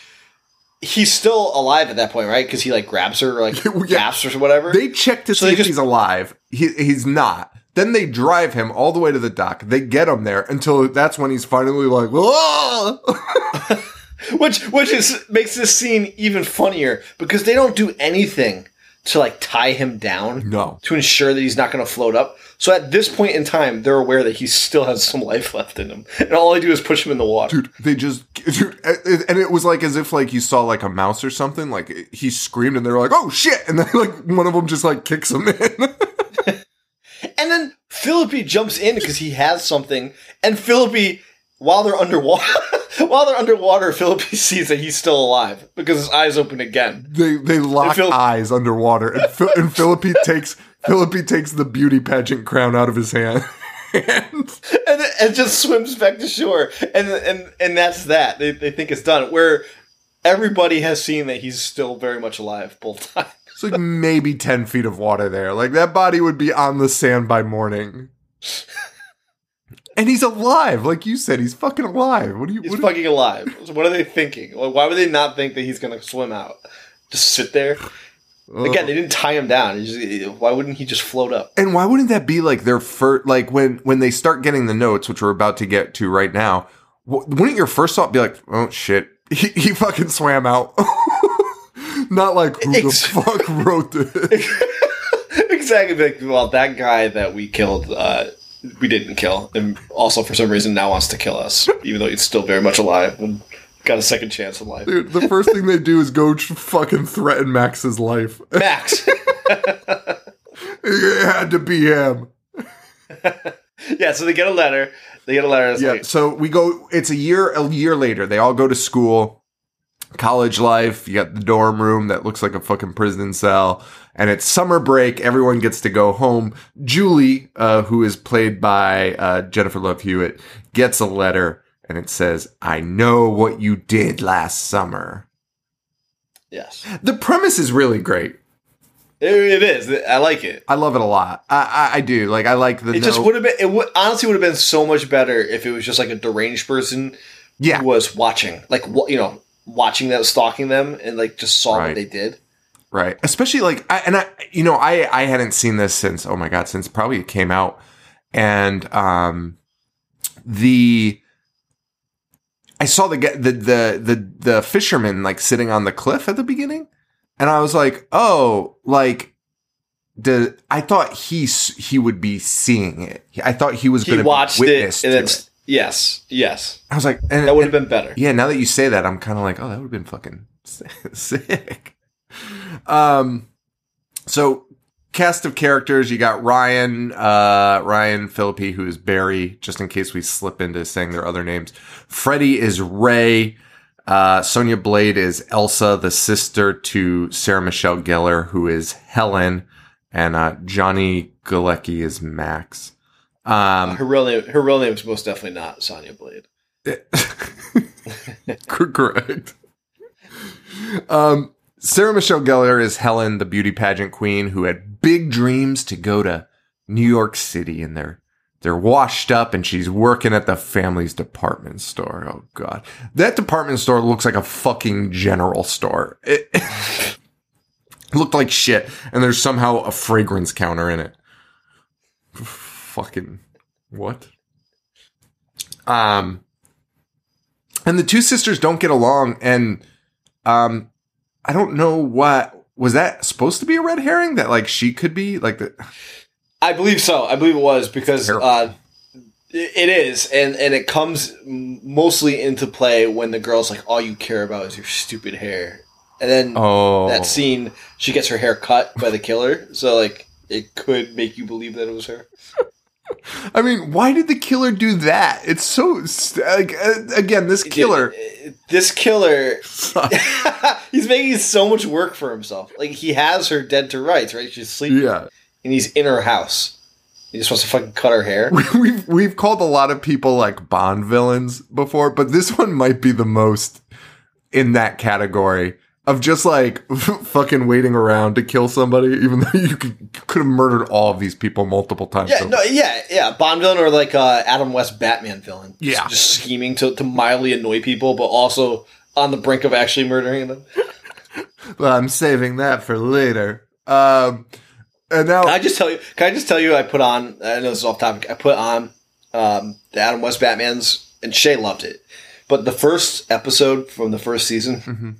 he's still alive at that point, right? Because he like grabs her, or like yeah. gasps or whatever. They check to so see if just- he's alive. He he's not. Then they drive him all the way to the dock. They get him there until that's when he's finally like, "Whoa!" which which is makes this scene even funnier because they don't do anything to like tie him down, no, to ensure that he's not going to float up. So at this point in time, they're aware that he still has some life left in him, and all they do is push him in the water. Dude, they just, dude, and it was like as if like you saw like a mouse or something. Like he screamed, and they're like, "Oh shit!" And then like one of them just like kicks him in. And then Phillippe jumps in because he has something, and Phillippe, while they're underwater, while they're underwater, Phillippe sees that he's still alive because his eyes open again. They they lock Phil- eyes underwater, and, Phil- and Phillippe takes Phillippe takes the beauty pageant crown out of his hand, and, and, and just swims back to shore, and and and that's that. They they think it's done. Where everybody has seen that he's still very much alive both times. It's like maybe ten feet of water there. Like, that body would be on the sand by morning. And he's alive. Like you said, he's fucking alive. What do you? He's what fucking are, alive. So what are they thinking? Like, why would they not think that he's going to swim out? Just sit there? Uh, Again, they didn't tie him down. Just, why wouldn't he just float up? And why wouldn't that be like their first... Like, when, when they start getting the notes, which we're about to get to right now, wouldn't your first thought be like, oh, shit, he, he fucking swam out? Not like, who the fuck wrote this? Exactly. Like, well, that guy that we killed, uh, we didn't kill. And also, for some reason, now wants to kill us. Even though he's still very much alive and got a second chance in life. Dude, the first thing they do is go fucking threaten Max's life. Max! It had to be him. Yeah, so they get a letter. They get a letter. Yeah, like, so we go, it's a year, a year later. They all go to school. College life, you got the dorm room that looks like a fucking prison cell, and it's summer break, everyone gets to go home. Julie, uh, who is played by uh, Jennifer Love Hewitt, gets a letter, and it says, I know what you did last summer. Yes. The premise is really great. It, it is. I like it. I love it a lot. I, I, I do. Like, I like the It note. Just would have been, it would, honestly would have been so much better if it was just like a deranged person yeah. who was watching. Like, you know, watching that, stalking them, and like just saw right. what they did. Right. Especially like, I, and I, you know, I, I hadn't seen this since, oh my God, since probably it came out. And, um, the, I saw the, the, the, the, the fisherman like sitting on the cliff at the beginning. And I was like, oh, like, the, I thought he, he would be seeing it. I thought he was going to be witness to it. Yes, yes. I was like... And, that would have been better. Yeah, now that you say that, I'm kind of like, oh, that would have been fucking sick. Um, so, cast of characters, you got Ryan, uh, Ryan Phillippe, who is Barry, just in case we slip into saying their other names. Freddie is Ray. Uh, Sonya Blade is Elsa, the sister to Sarah Michelle Gellar, who is Helen. And uh, Johnny Galecki is Max. Um, her real name, her real name is most definitely not Sonya Blade. Correct. Um, Sarah Michelle Gellar is Helen, the beauty pageant queen, who had big dreams to go to New York City, and they're they're washed up, and she's working at the family's department store. Oh God, that department store looks like a fucking general store. It looked like shit, and there's somehow a fragrance counter in it. Fucking what? Um, and the two sisters don't get along, and um, I don't know what was that supposed to be a red herring that like she could be like the. I believe so. I believe it was because uh, it is, and and it comes mostly into play when the girl's like, "All you care about is your stupid hair," and then oh. that scene she gets her hair cut by the killer, so like it could make you believe that it was her. I mean, why did the killer do that? It's so like again, this killer, Dude, this killer, he's making so much work for himself. Like he has her dead to rights, right? She's sleeping, yeah, and he's in her house. He just wants to fucking cut her hair. We've we've called a lot of people like Bond villains before, but this one might be the most in that category of just like fucking waiting around to kill somebody, even though you could, could have murdered all of these people multiple times. Yeah, over. no, yeah, yeah. Bond villain or like uh, Adam West Batman villain. Yeah, just, just scheming to, to mildly annoy people, but also on the brink of actually murdering them. Well, I'm saving that for later. Um, and now, can I just tell you? Can I just tell you? I put on. I know this is off topic. I put on um, the Adam West Batman's, and Shay loved it. But the first episode from the first season. Mm-hmm.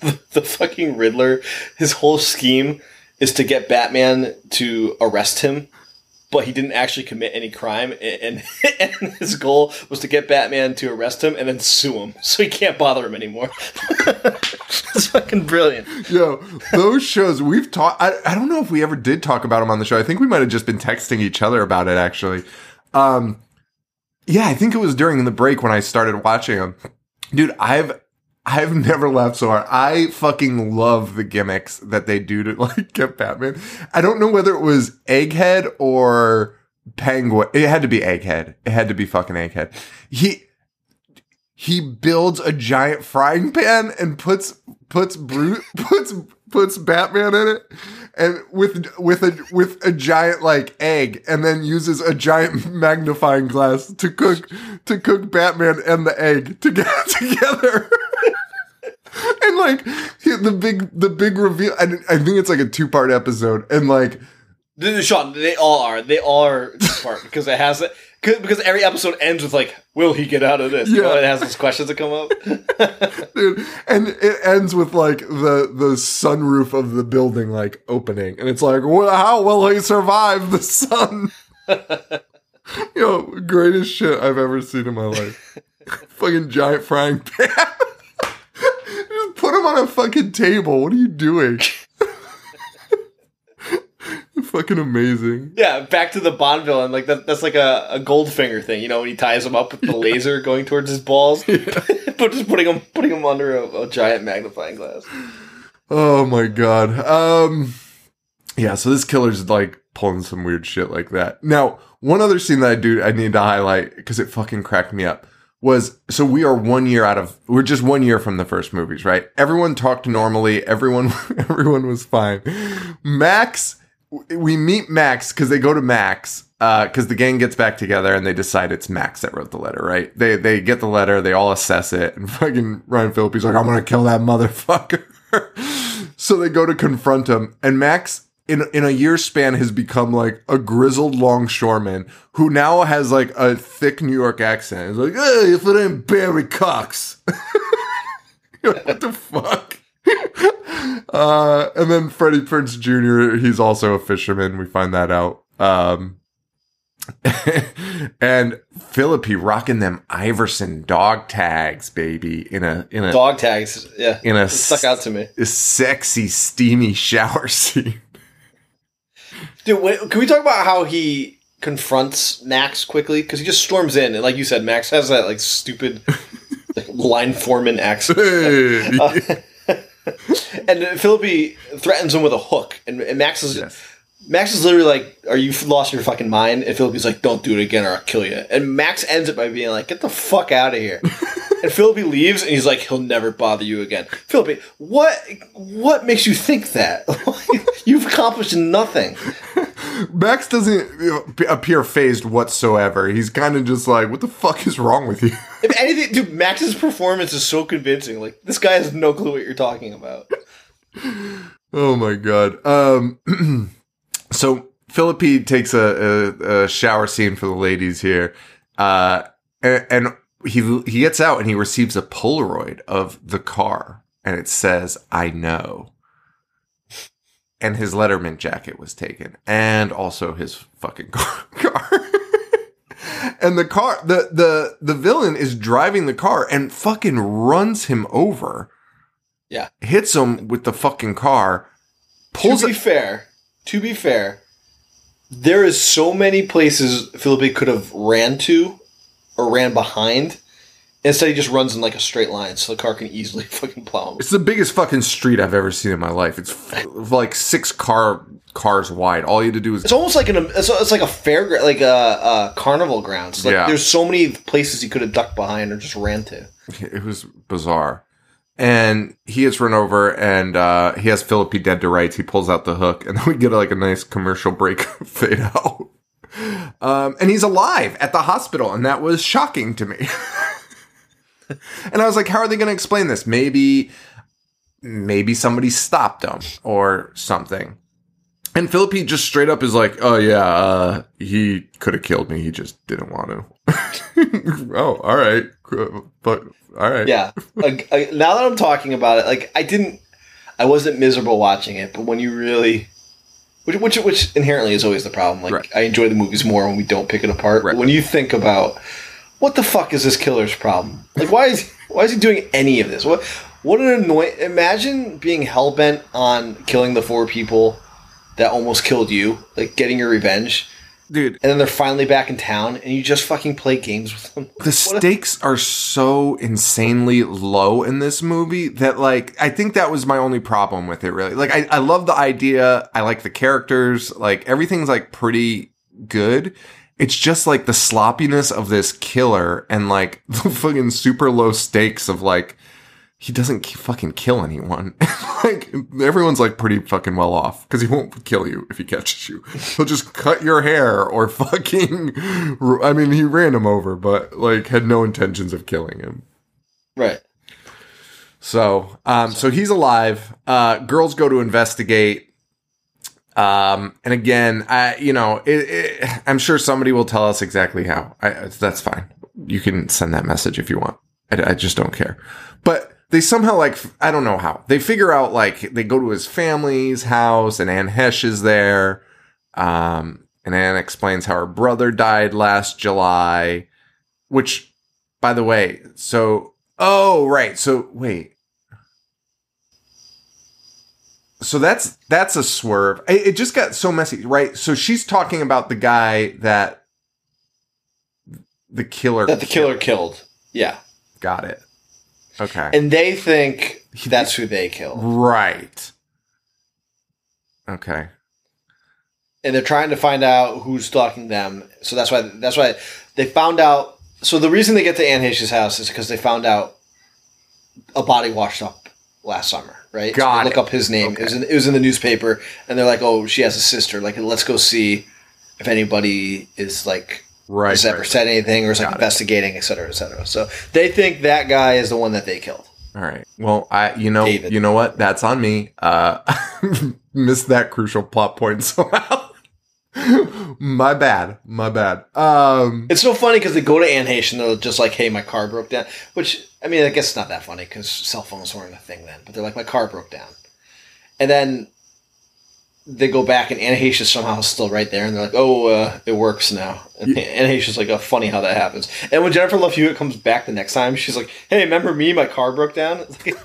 The fucking Riddler, his whole scheme is to get Batman to arrest him, but he didn't actually commit any crime, and, and his goal was to get Batman to arrest him and then sue him, so he can't bother him anymore. It's fucking brilliant. Yo, those shows, we've talked, I, I don't know if we ever did talk about them on the show. I think we might have just been texting each other about it, actually. Um, yeah, I think it was during the break when I started watching them. Dude, I've... I've never laughed so hard. I fucking love the gimmicks that they do to like get Batman. I don't know whether it was Egghead or Penguin. It had to be Egghead. It had to be fucking Egghead. He he builds a giant frying pan and puts puts Bruce, puts puts Batman in it, and with with a with a giant like egg, and then uses a giant magnifying glass to cook to cook Batman and the egg to get together. And like the big, the big reveal. I, I think it's like a two part episode, and like, Sean, they all are, they all are two part because it has because every episode ends with like, will he get out of this? Yeah, you know, it has those questions that come up, dude. And it ends with like the the sunroof of the building like opening, and it's like, well, how will he survive the sun? Yo, greatest shit I've ever seen in my life. Fucking giant frying pan. Put him on a fucking table. What are you doing? Fucking amazing. Yeah, back to the Bond villain. Like that, that's like a, a Goldfinger thing, you know, when he ties him up with the yeah. laser going towards his balls, yeah. But just putting him putting him under a, a giant magnifying glass. Oh my God. Um, yeah. So this killer's like pulling some weird shit like that. Now, one other scene that I do I need to highlight because it fucking cracked me up. Was so we are one year out of we're just one year from the first movies, right? Everyone talked normally, everyone everyone was fine. Max, we meet Max because they go to Max uh because the gang gets back together and they decide it's Max that wrote the letter, right? They they get the letter, they all assess it, and fucking Ryan Phillippe's like, I'm gonna kill that motherfucker. So they go to confront him, and Max, in in a year span, has become like a grizzled longshoreman who now has like a thick New York accent. He's like, hey, if it ain't Barry Cox. You're like, what the fuck? Uh, and then Freddie Prinze Junior, he's also a fisherman. We find that out. Um, and Phillippe rocking them Iverson dog tags, baby, in a in a dog tags, yeah, in a it stuck out to me. A sexy, steamy shower scene. Dude, wait, can we talk about how he confronts Max quickly? Because he just storms in, and like you said, Max has that like stupid like, line foreman accent. Hey. Uh, and Phillippe threatens him with a hook, and, and Max is. Yes. Max is literally like, are you lost your fucking mind? And Phillippe's like, don't do it again or I'll kill you. And Max ends it by being like, get the fuck out of here. And Phillippe leaves and he's like, he'll never bother you again. Phillippe, what what makes you think that? You've accomplished nothing. Max doesn't appear phased whatsoever. He's kind of just like, what the fuck is wrong with you? If anything, dude, Max's performance is so convincing. Like, this guy has no clue what you're talking about. Oh my God. Um... So Phillippe takes a, a, a shower scene for the ladies here, uh, and, and he he gets out and he receives a Polaroid of the car, and it says, I know. And his Letterman jacket was taken, and also his fucking car. car. And the car, the, the, the villain is driving the car and fucking runs him over. Yeah. Hits him with the fucking car. Pulls to be a- fair... To be fair, there is so many places Phillippe could have ran to or ran behind. Instead, he just runs in like a straight line so the car can easily fucking plow him. It's the biggest fucking street I've ever seen in my life. It's f- like six car cars wide. All you had to do is... It's almost like an it's, it's like a fair, like a, a carnival grounds. Like, yeah. There's so many places he could have ducked behind or just ran to. It was bizarre. And he is run over, and uh, he has Phillippe dead to rights. He pulls out the hook, and then we get like a nice commercial break fade out. Um, and he's alive at the hospital, and that was shocking to me. And I was like, how are they going to explain this? Maybe, maybe somebody stopped him or something. And Phillippe just straight up is like, oh, yeah, uh, he could have killed me. He just didn't want to. Oh, all right. But, all right. Yeah. Like, I, now that I'm talking about it, like, I didn't, I wasn't miserable watching it. But when you really, which which, which inherently is always the problem. Like, right. I enjoy the movies more when we don't pick it apart. Right. But when you think about, what the fuck is this killer's problem? Like, why is why is he doing any of this? What, what an annoying, imagine being hellbent on killing the four people that almost killed you, like getting your revenge, dude. And then they're finally back in town, and you just fucking play games with them. The stakes are so insanely low in this movie that, like, I think that was my only problem with it. Really, like, I, I love the idea, I like the characters, like everything's like pretty good. It's just like the sloppiness of this killer and like the fucking super low stakes of like. He doesn't fucking kill anyone. Like, everyone's like pretty fucking well off because he won't kill you if he catches you. He'll just cut your hair or fucking. I mean, he ran him over, but like had no intentions of killing him. Right. So, um, so he's alive. Uh, girls go to investigate. Um, and again, I, you know, it, it, I'm sure somebody will tell us exactly how. I, that's fine. You can send that message if you want. I, I just don't care. But. They somehow, like, I don't know how. They figure out, like, they go to his family's house, and Anne Heche is there. Um, and Anne explains how her brother died last July. Which, by the way, so... Oh, right. So, wait. So that's that's a swerve. It, it just got so messy, right? So she's talking about the guy that the killer... That the killer killed. killed. Yeah. Got it. Okay. And they think that's who they killed. Right. Okay. And they're trying to find out who's stalking them. So that's why that's why they found out. So the reason they get to Anne Heche's house is because they found out a body washed up last summer, right? Got so look up his name. Okay. It was in, it was in the newspaper, and they're like, "Oh, she has a sister. Like, let's go see if anybody is like." Right, has right, ever right. said anything or is like Got investigating, et cetera, et cetera. So they think that guy is the one that they killed. All right. Well, I you know David. you know what? That's on me. Uh, missed that crucial plot point somehow. My bad. My bad. Um, it's so funny because they go to Anne Heche and they're just like, hey, my car broke down. Which, I mean, I guess it's not that funny because cell phones weren't a thing then. But they're like, my car broke down. And then they go back and Anne Heche is somehow still right there. And they're like, oh, uh, it works now. And yeah. Anne Heche is like, oh, funny how that happens. And when Jennifer Love Hewitt comes back the next time, she's like, hey, remember me? My car broke down. It's like,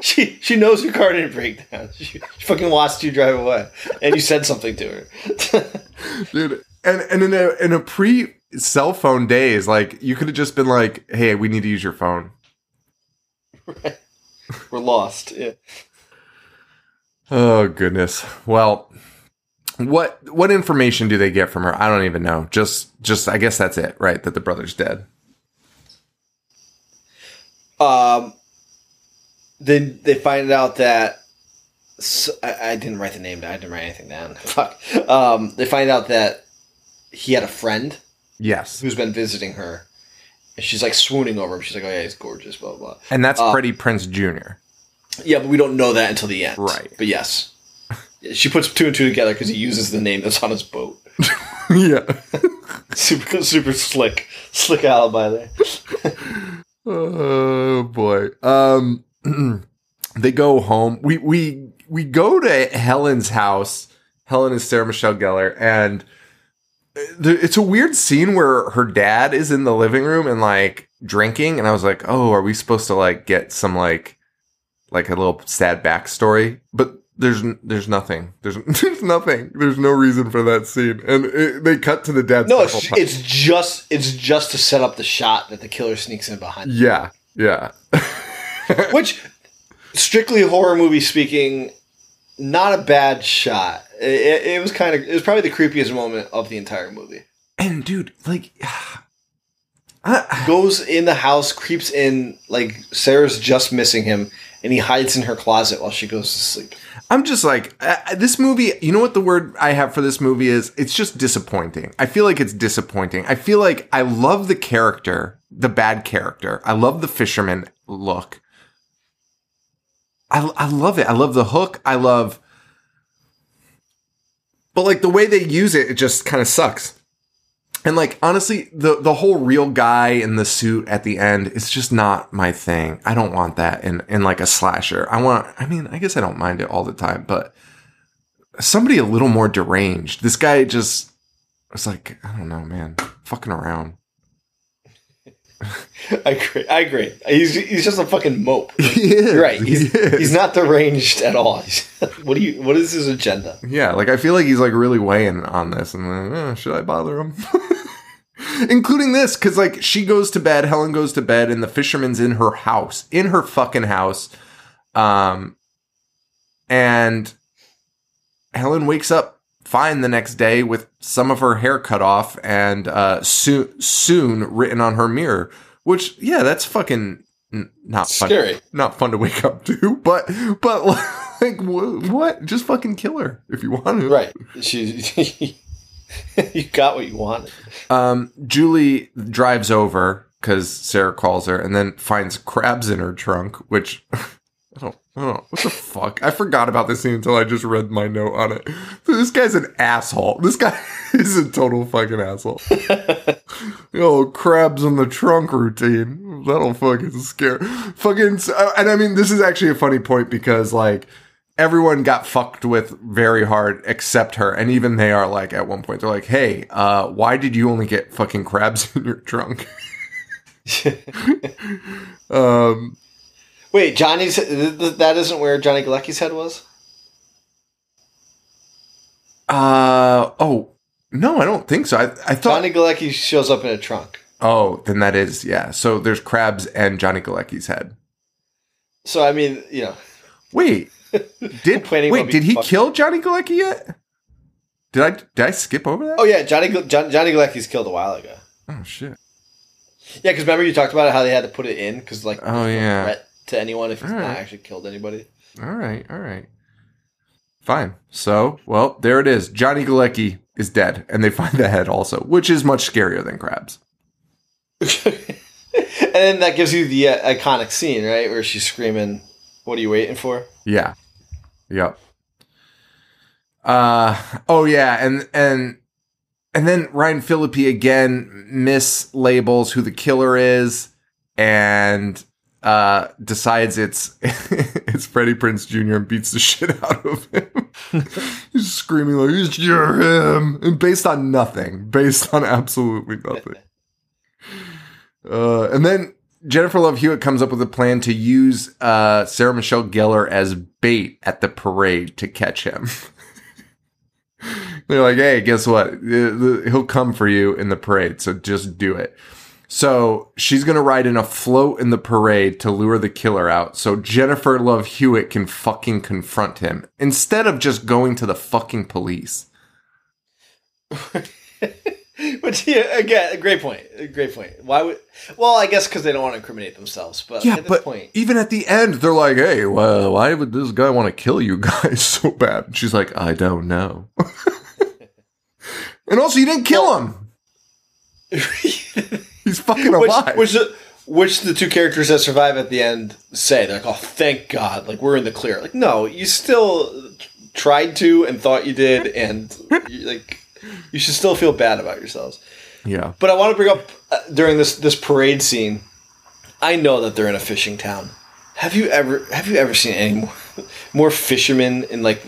she she knows your car didn't break down. She, she fucking watched you drive away, and you said something to her, dude. And and in a in a pre cell phone days, like you could have just been like, "Hey, we need to use your phone. Right. We're lost." Yeah. Oh goodness. Well, what what information do they get from her? I don't even know. Just just I guess that's it, right? That the brother's dead. Um. Then they find out that so, I, I didn't write the name down. I didn't write anything down. Fuck. Um, they find out that he had a friend. Yes. Who's been visiting her. And she's like swooning over him. She's like, oh yeah, he's gorgeous, blah, blah. And that's um, Freddie Prinze Junior Yeah, but we don't know that until the end. Right. But yes. She puts two and two together because he uses the name that's on his boat. Yeah. super, super slick. Slick alibi there. Oh, boy. Um... They go home. We we we go to Helen's house. Helen is Sarah Michelle Gellar, and th- it's a weird scene where her dad is in the living room and like drinking. And I was like, "Oh, are we supposed to like get some like like a little sad backstory?" But there's there's nothing. There's there's nothing. There's no reason for that scene. And it, they cut to the dad. No, it's, it's just it's just to set up the shot that the killer sneaks in behind. Yeah, yeah. Which, strictly horror movie speaking, not a bad shot. It, it was kind of, it was probably the creepiest moment of the entire movie. And dude, like, I, goes in the house, creeps in, like Sarah's just missing him, and he hides in her closet while she goes to sleep. I'm just like, uh, this movie. You know what the word I have for this movie is? It's just disappointing. I feel like it's disappointing. I feel like I love the character, the bad character. I love the fisherman look. I, I love it. I love the hook. I love, but like the way they use it, it just kind of sucks. And like, honestly, the, the whole real guy in the suit at the end is just not my thing. I don't want that in, in like a slasher. I want, I mean, I guess I don't mind it all the time, but somebody a little more deranged. This guy just was like, I don't know, man, fucking around. I agree. I agree. He's he's just a fucking mope. He is. You're right. He's, he is. He's not deranged at all. What do you? What is his agenda? Yeah, like I feel like he's like really weighing on this, and like, oh, should I bother him? Including this, because like she goes to bed, Helen goes to bed, and the fisherman's in her house, in her fucking house, um, and Helen wakes up fine the next day with some of her hair cut off and uh, soon, soon written on her mirror, which, yeah, that's fucking n- not fun, scary, not fun to wake up to, but, but like wh- what? Just fucking kill her if you want to. Right. She, you got what you wanted. Um, Julie drives over cause Sarah calls her and then finds crabs in her trunk, which I don't, I don't know. What the fuck? I forgot about this scene until I just read my note on it. This guy's an asshole. This guy is a total fucking asshole. Oh, crabs in the trunk routine. That'll fucking scare. Fucking. Uh, and I mean, this is actually a funny point because, like, everyone got fucked with very hard except her. And even they are, like, at one point, they're like, hey, uh, why did you only get fucking crabs in your trunk? um... Wait, Johnny's, that isn't where Johnny Galecki's head was? Uh, oh, no, I don't think so. I, I thought Johnny Galecki shows up in a trunk. Oh, then that is, yeah. So there's crabs and Johnny Galecki's head. So, I mean, you know. Wait, did, wait, did he fucking kill Johnny Galecki yet? Did I, did I skip over that? Oh, yeah, Johnny, John, Johnny Galecki's killed a while ago. Oh, shit. Yeah, because remember you talked about how they had to put it in? Because, like, oh, yeah. Threat to anyone if he's right. Not actually killed anybody. All right, all right. Fine. So, well, there it is. Johnny Galecki is dead, and they find the head also, which is much scarier than crabs. And then that gives you the uh, iconic scene, right? Where she's screaming, "What are you waiting for?" Yeah. Yep. Uh, oh yeah. And, and, and then Ryan Phillippe again mislabels who the killer is and, uh, decides it's, it's Freddie Prinze Junior and beats the shit out of him. He's screaming like, "It's your him," and based on nothing, based on absolutely nothing. Uh, and then Jennifer Love Hewitt comes up with a plan to use uh, Sarah Michelle Gellar as bait at the parade to catch him. They're like, "Hey, guess what? He'll come for you in the parade, so just do it." So she's going to ride in a float in the parade to lure the killer out so Jennifer Love Hewitt can fucking confront him instead of just going to the fucking police. Which, yeah, again, great point. Great point. Why would? Well, I guess because they don't want to incriminate themselves. But yeah, at this but point, even at the end, they're like, "Hey, well, why would this guy want to kill you guys so bad?" And she's like, "I don't know." And also, you didn't kill well, him. He's fucking alive. Which, which, the, which the two characters that survive at the end say, they're like, "Oh, thank God! Like, we're in the clear." Like, no, you still tried to and thought you did, and like. You should still feel bad about yourselves. Yeah. But I want to bring up uh, during this, this parade scene, I know that they're in a fishing town. Have you ever have you ever seen any more, more fishermen in like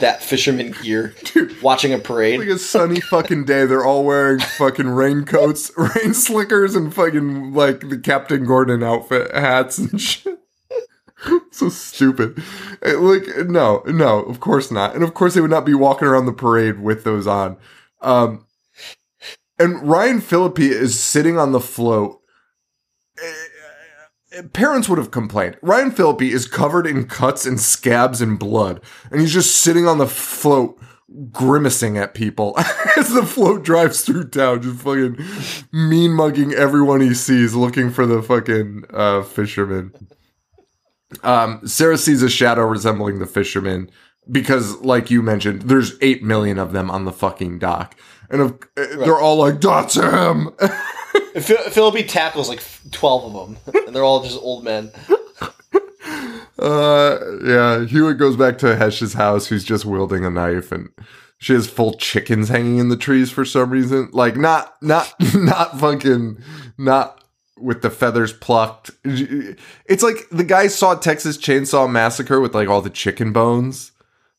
that fisherman gear watching a parade? It's like a sunny fucking day. They're all wearing fucking raincoats, rain slickers, and fucking like the Captain Gordon outfit hats and shit. So stupid. Like, no, no, of course not. And of course they would not be walking around the parade with those on. Um, and Ryan Phillippe is sitting on the float. Parents would have complained. Ryan Phillippe is covered in cuts and scabs and blood. And he's just sitting on the float, grimacing at people as the float drives through town, just fucking mean mugging everyone he sees, looking for the fucking uh, fisherman. Um, Sarah sees a shadow resembling the fisherman because, like you mentioned, there's eight million of them on the fucking dock, and if, right. They're all like, "That's him." Phillippe tackles like twelve of them, and they're all just old men. Uh, yeah. Hewitt goes back to Heche's house, who's just wielding a knife, and she has full chickens hanging in the trees for some reason. Like, not, not, not fucking, not. With the feathers plucked. It's like the guy saw Texas Chainsaw Massacre with like all the chicken bones.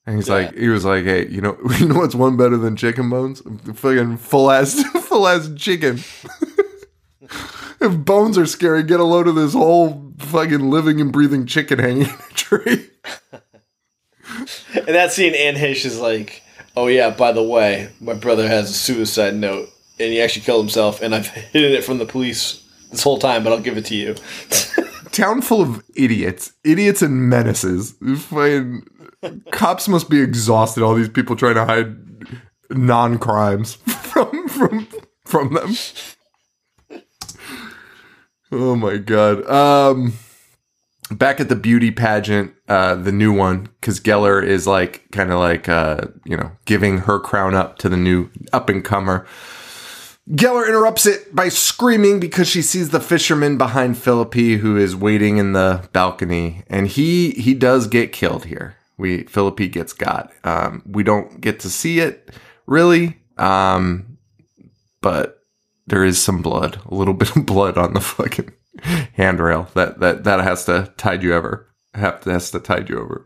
And he's yeah. like, he was like, "Hey, you know, you know what's one better than chicken bones? Fucking full ass, full ass chicken." If bones are scary, get a load of this whole fucking living and breathing chicken hanging in a tree. And that scene, Anne Heche is like, "Oh yeah, by the way, my brother has a suicide note and he actually killed himself and I've hidden it from the police this whole time, but I'll give it to you." Town full of idiots. Idiots and menaces. Cops must be exhausted, all these people trying to hide non-crimes from from from them. Oh, my God. Um, back at the beauty pageant, uh, the new one, because Gellar is like kind of like, uh, you know, giving her crown up to the new up-and-comer. Gellar interrupts it by screaming because she sees the fisherman behind Phillippe, who is waiting in the balcony, and he he does get killed here. We Phillippe gets got. Um, we don't get to see it really, um, but there is some blood, a little bit of blood on the fucking handrail. That that that has to tide you ever have to, has to tide you over.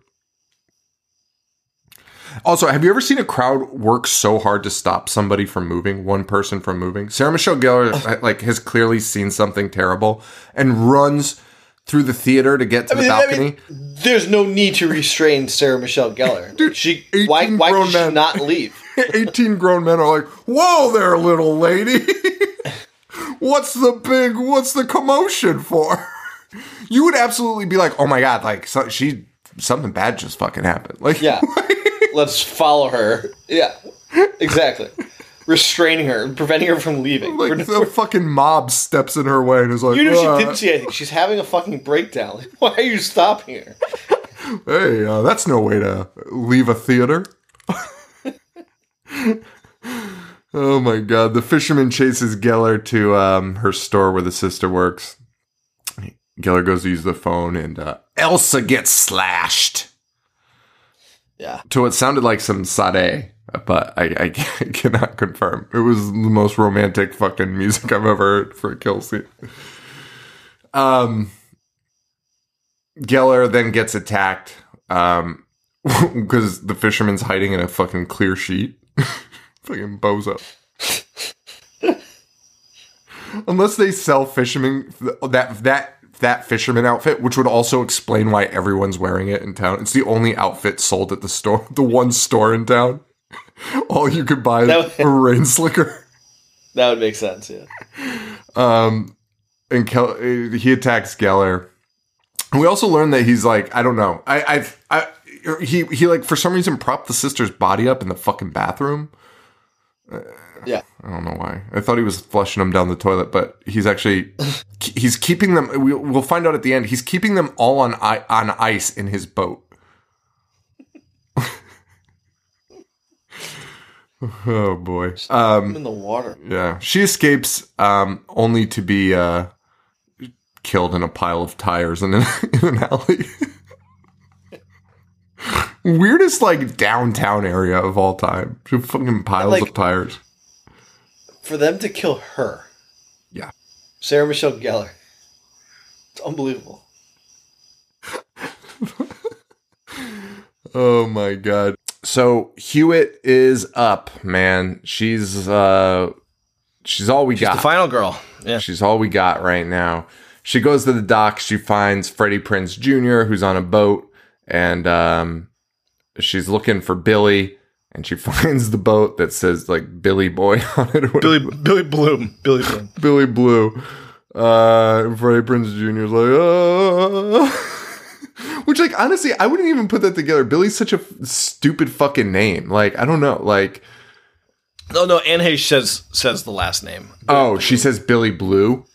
Also, have you ever seen a crowd work so hard to stop somebody from moving, one person from moving? Sarah Michelle Gellar like has clearly seen something terrible and runs through the theater to get to I the mean, balcony. I mean, there's no need to restrain Sarah Michelle Gellar. Dude, she why why did she not leave? eighteen grown men are like, "Whoa there, little lady. What's the big what's the commotion for?" You would absolutely be like, "Oh my God, like so, she something bad just fucking happened." Like yeah. Let's follow her. Yeah, exactly. Restraining her, preventing her from leaving. Like we're, the we're, fucking mob steps in her way and is like, "You know, uh, she didn't see anything. She's having a fucking breakdown. Like, why are you stopping her?" Hey, uh, that's no way to leave a theater. Oh my God. The fisherman chases Gellar to um, her store where the sister works. Gellar goes to use the phone and uh, Elsa gets slashed. Yeah. To what sounded like some sade, but I, I cannot confirm. It was the most romantic fucking music I've ever heard for a kill scene. Um, Gellar then gets attacked um, because the fisherman's hiding in a fucking clear sheet. Fucking bozo. Unless they sell fisherman that that that fisherman outfit, which would also explain why everyone's wearing it in town. It's the only outfit sold at the store, the one store in town. All you could buy is a rain slicker. That would make sense, yeah. Um, and Kel- he attacks Gellar. We also learned that he's like, I don't know, I I've, I he he like for some reason propped the sister's body up in the fucking bathroom. Uh, yeah, I don't know why. I thought he was flushing them down the toilet, but he's actually he's keeping them. We'll, we'll find out at the end. He's keeping them all on on ice in his boat. Oh boy! Um, in the water. Yeah, she escapes um, only to be uh, killed in a pile of tires in an, in an alley. Weirdest, like, downtown area of all time. Just fucking piles like, of tires. For them to kill her. Yeah. Sarah Michelle Gellar. It's unbelievable. Oh, my God. So, Hewitt is up, man. She's, uh... She's all we she's got. She's the final girl. Yeah. She's all we got right now. She goes to the dock. She finds Freddie Prinze Junior, who's on a boat. And, um... she's looking for Billy, and she finds the boat that says, like, Billy Boy on it. Or Billy Billy Bloom. Billy Bloom. Billy Blue. Uh, Freddie Prinze Junior's like, oh. Which, like, honestly, I wouldn't even put that together. Billy's such a f- stupid fucking name. Like, I don't know. Like. No, no, Anne Heche says, says the last name. Billy oh, Blue. She says Billy Blue?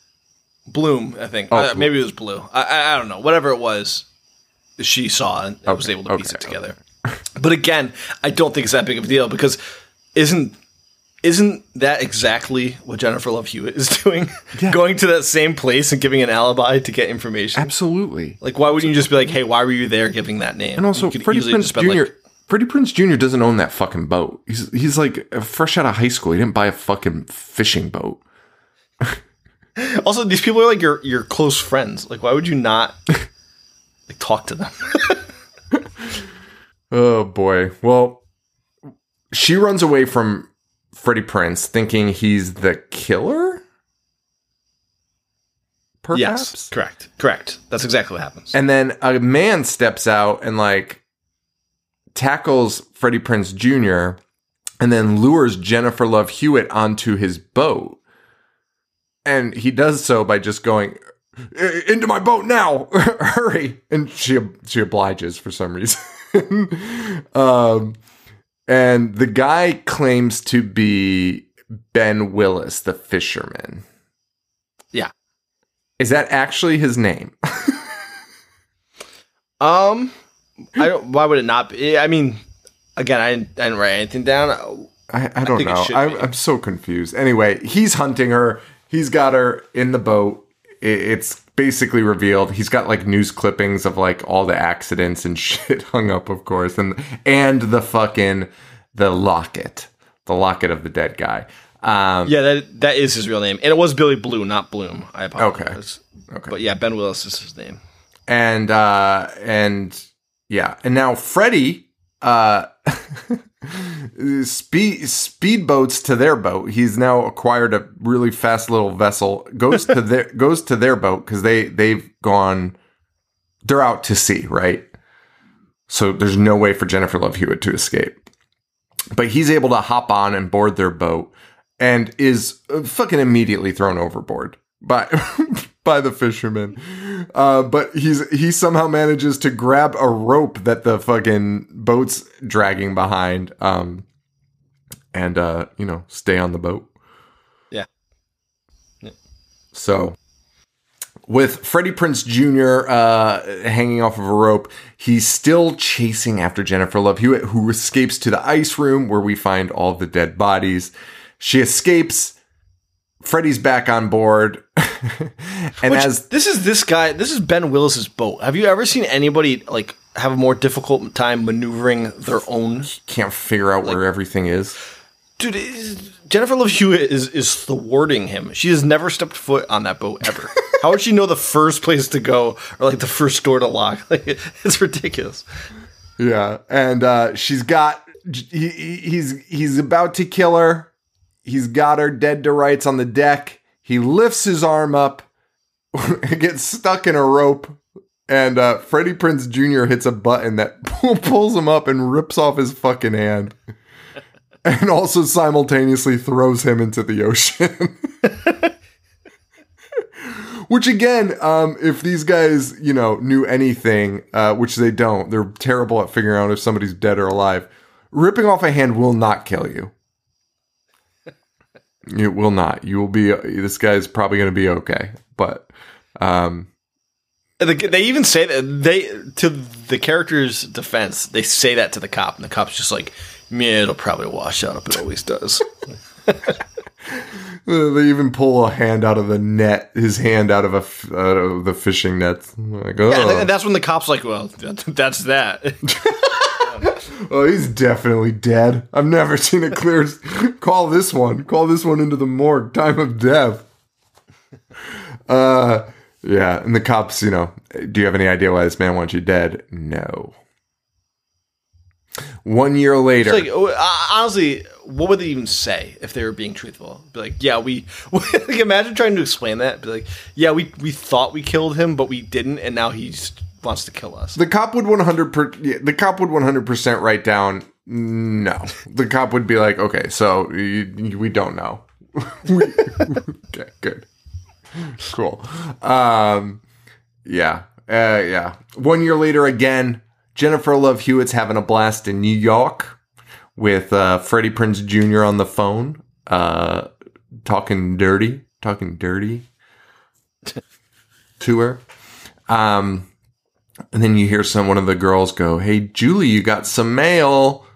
Bloom, I think. Oh, uh, maybe it was Blue. I, I, I don't know. Whatever it was, she saw and okay, was able to okay, piece it together. Okay. But again, I don't think it's that big of a deal because isn't isn't that exactly what Jennifer Love Hewitt is doing? Yeah. Going to that same place and giving an alibi to get information? Absolutely. Like, why wouldn't you just be like, hey, why were you there giving that name? And also, Freddie Prinze Junior Like, Freddie Prinze Junior doesn't own that fucking boat. He's, he's like fresh out of high school. He didn't buy a fucking fishing boat. Also, these people are like your, your close friends. Like, why would you not like talk to them? Oh, boy. Well, she runs away from Freddie Prinze thinking he's the killer? Perhaps? Yes, correct. Correct. That's exactly what happens. And then a man steps out and, like, tackles Freddie Prinze Junior and then lures Jennifer Love Hewitt onto his boat. And he does so by just going, into my boat now! Hurry! And she she obliges for some reason. um, and the guy claims to be Ben Willis, the fisherman. Yeah. Is that actually his name? um, I don't, why would it not be? I mean, again, I didn't, I didn't write anything down. I, I don't I know. I'm, I'm so confused. Anyway, he's hunting her. He's got her in the boat. It's basically revealed. He's got, like, news clippings of, like, all the accidents and shit hung up, of course. And and the fucking, the locket. The locket of the dead guy. Um, yeah, that that is his real name. And it was Billy Blue, not Bloom. I apologize. Okay. Okay. But, yeah, Ben Willis is his name. And, uh, and yeah. And now Freddie uh, speed, speedboats to their boat. He's now acquired a really fast little vessel. Goes to their goes to their boat because they they've gone. They're out to sea, right? So there's no way for Jennifer Love Hewitt to escape. But he's able to hop on and board their boat, and is fucking immediately thrown overboard by by the fisherman. Uh, but he's he somehow manages to grab a rope that the fucking boat's dragging behind, um, and uh, you know, stay on the boat. Yeah. yeah. So, with Freddie Prinze Junior uh, hanging off of a rope, he's still chasing after Jennifer Love Hewitt, who escapes to the ice room where we find all the dead bodies. She escapes. Freddie's back on board. And Which, as this is this guy, this is Ben Willis's boat. Have you ever seen anybody like have a more difficult time maneuvering their own? Can't figure out like, where everything is. Dude, is, Jennifer Love Hewitt is, is thwarting him. She has never stepped foot on that boat ever. How would she know the first place to go or like the first door to lock? Like, it's ridiculous. Yeah. And uh, she's got, he, he's, he's about to kill her. He's got her dead to rights on the deck. He lifts his arm up and gets stuck in a rope. And uh, Freddie Prinze Junior hits a button that pulls him up and rips off his fucking hand. And also simultaneously throws him into the ocean. Which again, um, if these guys, you know, knew anything, uh, which they don't, they're terrible at figuring out if somebody's dead or alive. Ripping off a hand will not kill you. It will not. You will be, uh, this guy is probably going to be okay. But, um, they even say that they, to the character's defense, they say that to the cop, and the cop's just like, yeah, it'll probably wash out, but it always does. They even pull a hand out of the net, his hand out of a out of the fishing net. Like, oh. Yeah, and that's when the cop's like, well, that's that. Oh, he's definitely dead. I've never seen a clear. Call this one. Call this one into the morgue. Time of death. Uh, yeah, and the cops, you know, do you have any idea why this man wants you dead? No. One year later. Like, honestly, what would they even say if they were being truthful? Be like, yeah, we, we like, imagine trying to explain that. Be like, yeah, we, we thought we killed him, but we didn't, and now he just wants to kill us. The cop would one hundred percent, the cop would one hundred percent write down, no. The cop would be like, okay, so you, you, we don't know. we, okay, good. Cool. Um, yeah. Uh, yeah. One year later again. Jennifer Love Hewitt's having a blast in New York with uh, Freddie Prinze Junior on the phone, uh, talking dirty, talking dirty to her. Um, and then you hear some one of the girls go, "Hey, Julie, you got some mail,"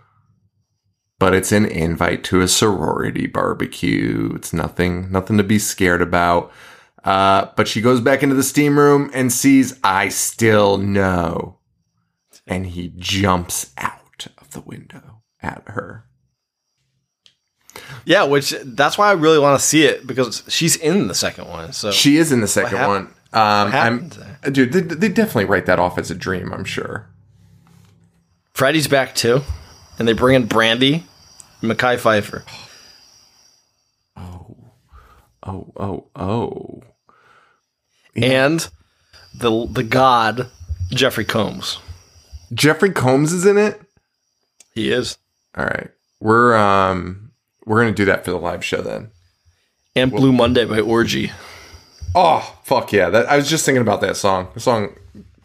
but it's an invite to a sorority barbecue. It's nothing, nothing to be scared about. Uh, but she goes back into the steam room and sees, "I still know." And he jumps out of the window at her. Yeah, which that's why I really want to see it, because she's in the second one. So she is in the second what one. Um, what I'm, dude, they, they definitely write that off as a dream, I'm sure. Freddie's back, too. And they bring in Brandy and Mekhi Phifer. Oh. Oh, oh, oh. Yeah. And the the god, Jeffrey Combs. Jeffrey Combs is in it? He is. All right. We're um we're going to do that for the live show then. And Blue we'll- Monday by Orgy. Oh, fuck yeah. That, I was just thinking about that song. The song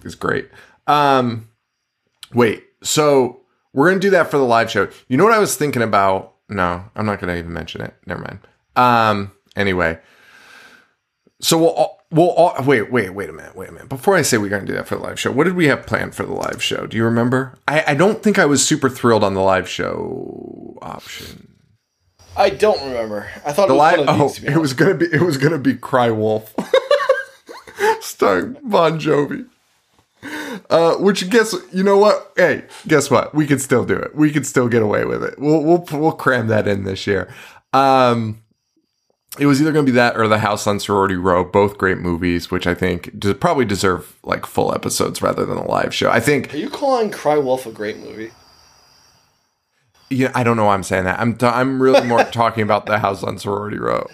is great. Um wait. So, we're going to do that for the live show. You know what I was thinking about? No, I'm not going to even mention it. Never mind. Um anyway. So we'll Well, all, wait, wait, wait a minute, wait a minute. Before I say we're going to do that for the live show, what did we have planned for the live show? Do you remember? I, I don't think I was super thrilled on the live show option. I don't remember. I thought the it was live. One of these, oh, it was gonna be. It was gonna be Cry Wolf, starring Bon Jovi. Uh, which guess you know what? Hey, guess what? We could still do it. We could still get away with it. We'll we'll we'll cram that in this year. Um. It was either going to be that or The House on Sorority Row, both great movies, which I think de- probably deserve like full episodes rather than a live show. I think. Are you calling Cry Wolf a great movie? Yeah, I don't know why I'm saying that. I'm t- I'm really more talking about The House on Sorority Row.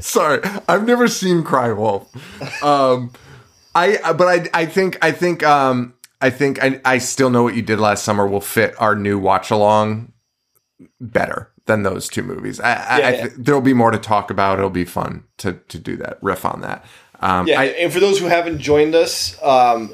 Sorry, I've never seen Cry Wolf. Um, I but I I think I think um, I think I I still know what you did last summer will fit our new watch along better than those two movies. I, yeah, I, I th- yeah. There'll be more to talk about. It'll be fun to to do that, riff on that. Um, yeah, I, and for those who haven't joined us, um,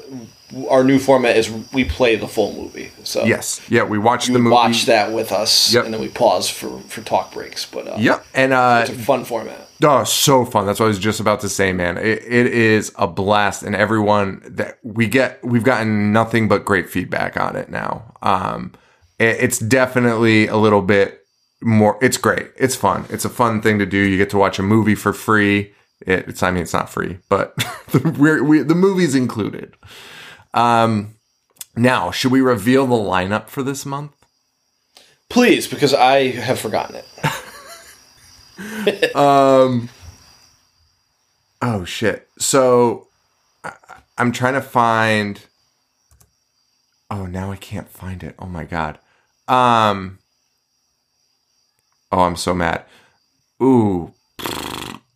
our new format is we play the full movie. So yes, yeah, we watch the movie. Watch that with us, yep. And then we pause for, for talk breaks. But uh, yep, and uh, it's a fun format. Oh, so fun! That's what I was just about to say, man. It, it is a blast, and everyone that we get, we've gotten nothing but great feedback on it now. Um, it, it's definitely a little bit. more. It's great. It's fun. It's a fun thing to do. You get to watch a movie for free. It, it's, I mean, it's not free, but the, we're, we, the movie's included. Um, now, should we reveal the lineup for this month? Please, because I have forgotten it. um. Oh, shit. So, I, I'm trying to find... Oh, now I can't find it. Oh, my God. Um. Oh, I'm so mad. Ooh.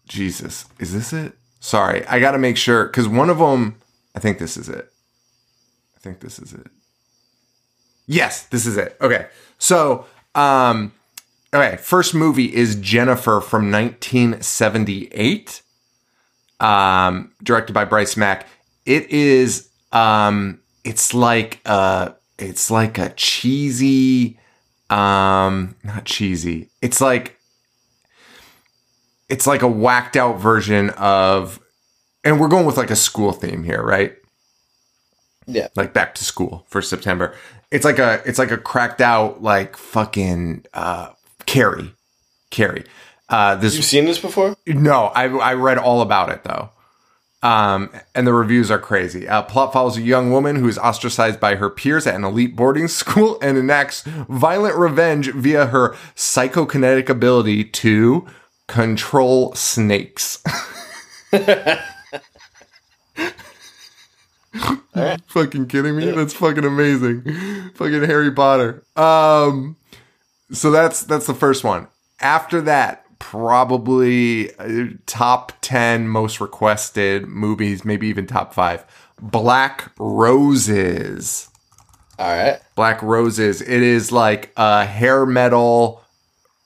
Jesus. Is this it? Sorry. I got to make sure, because one of them... I think this is it. I think this is it. Yes, this is it. Okay. So, um, okay. First movie is Jennifer from nineteen seventy-eight, um, directed by Bryce Mack. It is, um, it's like, uh, it's like a cheesy, um, not cheesy. It's like, it's like a whacked out version of, and we're going with like a school theme here, right? Yeah. Like back to school for September. It's like a, it's like a cracked out, like fucking, uh, Carrie, Carrie. Uh, this, you've seen this before? No, I, I read all about it though. Um, and the reviews are crazy. Uh, plot follows a young woman who is ostracized by her peers at an elite boarding school and enacts violent revenge via her psychokinetic ability to control snakes. Right. Fucking kidding me? That's fucking amazing. Fucking Harry Potter. Um, so that's that's the first one. After that, probably top ten most requested movies, maybe even top five. Black Roses. All right. Black Roses. It is like a hair metal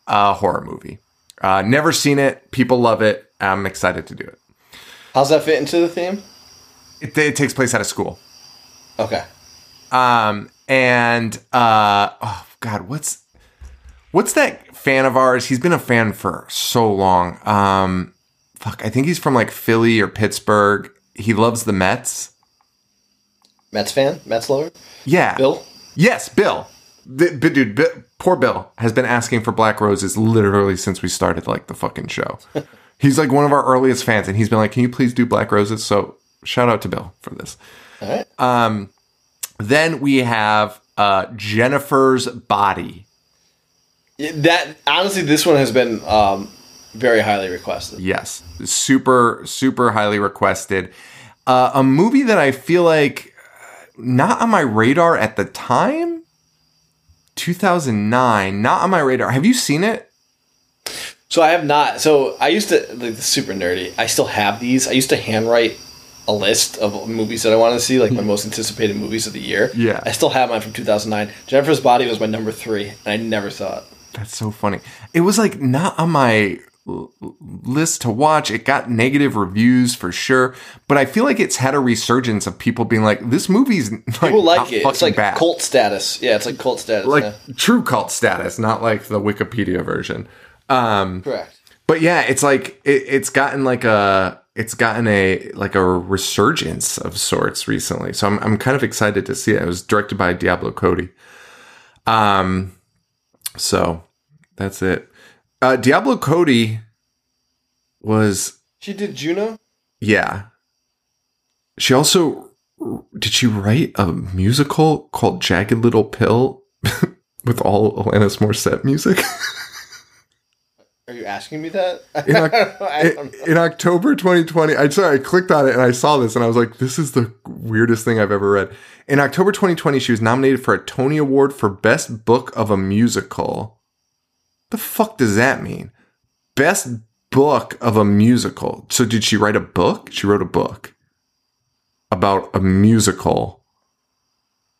uh, horror movie. Uh, never seen it. People love it. I'm excited to do it. How's that fit into the theme? It, it takes place out of school. Okay. Um, and, uh, oh, God, what's what's that fan of ours? He's been a fan for so long. Um, fuck, I think he's from, like, Philly or Pittsburgh. He loves the Mets. Mets fan? Mets lover? Yeah. Bill? Yes, Bill. The, but dude, Bill, poor Bill has been asking for Black Roses literally since we started, like, the fucking show. He's, like, one of our earliest fans, and he's been like, can you please do Black Roses? So... shout out to Bill for this. All right. Um, then we have uh, Jennifer's Body. That honestly, this one has been um, very highly requested. Yes, super, super highly requested. Uh, a movie that I feel like not on my radar at the time. two thousand nine, not on my radar. Have you seen it? So I have not. So I used to like this is super nerdy. I still have these. I used to handwrite a list of movies that I wanted to see, like my most anticipated movies of the year. Yeah. I still have mine from two thousand nine. Jennifer's Body was my number three, and I never saw it. That's so funny. It was, like, not on my list to watch. It got negative reviews for sure, but I feel like it's had a resurgence of people being like, this movie's, like, people like it. It's like bad. Cult status. Yeah, it's like cult status. Like, yeah. True cult status, not like the Wikipedia version. Um, Correct. But, yeah, it's, like, it, it's gotten, like, a... It's gotten a like a resurgence of sorts recently, so I'm I'm kind of excited to see it. It was directed by Diablo Cody, um, so that's it. Uh, Diablo Cody was she did Juno? Yeah, she also did. She write a musical called Jagged Little Pill with all Alanis Morissette music. Are you asking me that? In, o- in October twenty twenty, I sorry, I clicked on it and I saw this and I was like, this is the weirdest thing I've ever read. In October twenty twenty, she was nominated for a Tony Award for Best Book of a Musical. The fuck does that mean? Best Book of a Musical. So did she write a book? She wrote a book about a musical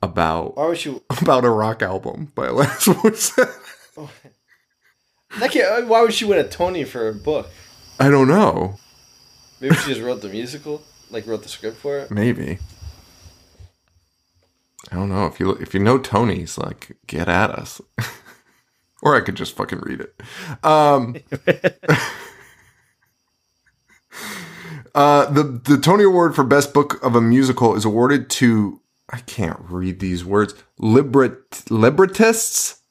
about, why would she... about a rock album by Alanis Morissette. Okay. That can't, why would she win a Tony for a book? I don't know. Maybe she just wrote the musical, like wrote the script for it. Maybe. I don't know if you if you know Tony's, like, get at us, or I could just fucking read it. Um, uh, the the Tony Award for Best Book of a Musical is awarded to I can't read these words libret librettists.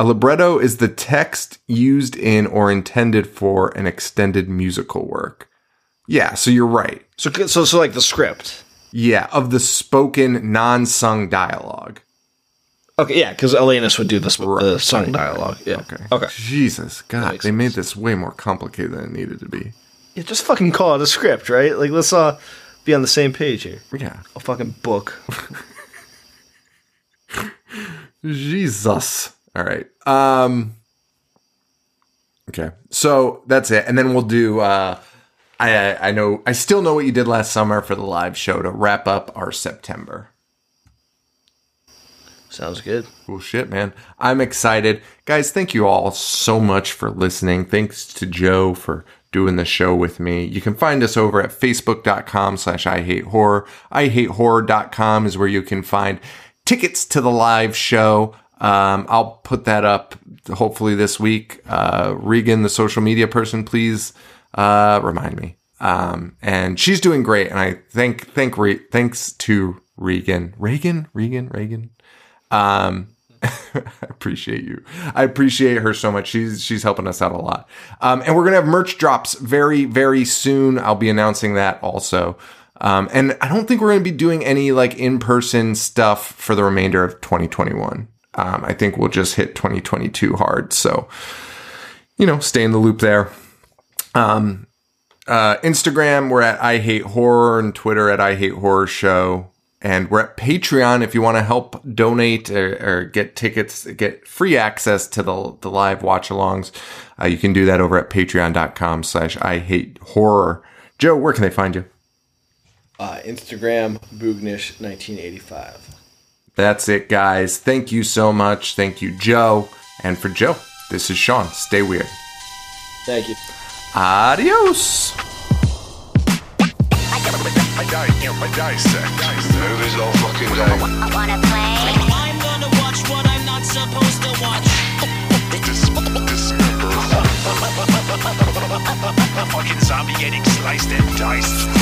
A libretto is the text used in or intended for an extended musical work. Yeah, so you're right. So, so, so like the script. Yeah, of the spoken, non-sung dialogue. Okay, yeah, because Alanis would do the, sp- right. the sung dialogue. Yeah. Okay. okay. Jesus, God, they made this way more complicated than it needed to be. Yeah, just fucking call it a script, right? Like, let's uh, be on the same page here. Yeah. A fucking book. Jesus. All right. Um, okay. So that's it. And then we'll do, uh, I, I know, I still know what you did last summer for the live show to wrap up our September. Sounds good. Cool shit, man. I'm excited. Guys, thank you all so much for listening. Thanks to Joe for doing the show with me. You can find us over at facebook.com slash I hate horror. I hate horror.com is where you can find tickets to the live show. Um, I'll put that up hopefully this week. Uh, Regan, the social media person, please, uh, remind me. Um, and she's doing great. And I thank, thank, Re- thanks to Regan, Regan, Regan, Regan. Um, I appreciate you. I appreciate her so much. She's, she's helping us out a lot. Um, and we're going to have merch drops very, very soon. I'll be announcing that also. Um, and I don't think we're going to be doing any like in-person stuff for the remainder of twenty twenty-one. Um, I think we'll just hit twenty twenty-two hard. So, you know, stay in the loop there. Um, uh, Instagram, we're at I Hate Horror, and Twitter at I Hate Horror Show. And we're at Patreon if you want to help donate or, or get tickets, get free access to the, the live watch-alongs. Uh, you can do that over at patreon.com slash I Hate Horror. Joe, where can they find you? Uh, Instagram, Boognish nineteen eighty-five. That's it, guys. Thank you so much. Thank you, Joe. And for Joe, this is Sean. Stay weird. Thank you. Adios. I dissect. I dissect. Movies all fucking day. I wanna play. I'm gonna watch what I'm not supposed to watch. Dismember. Fucking zombie getting sliced and diced.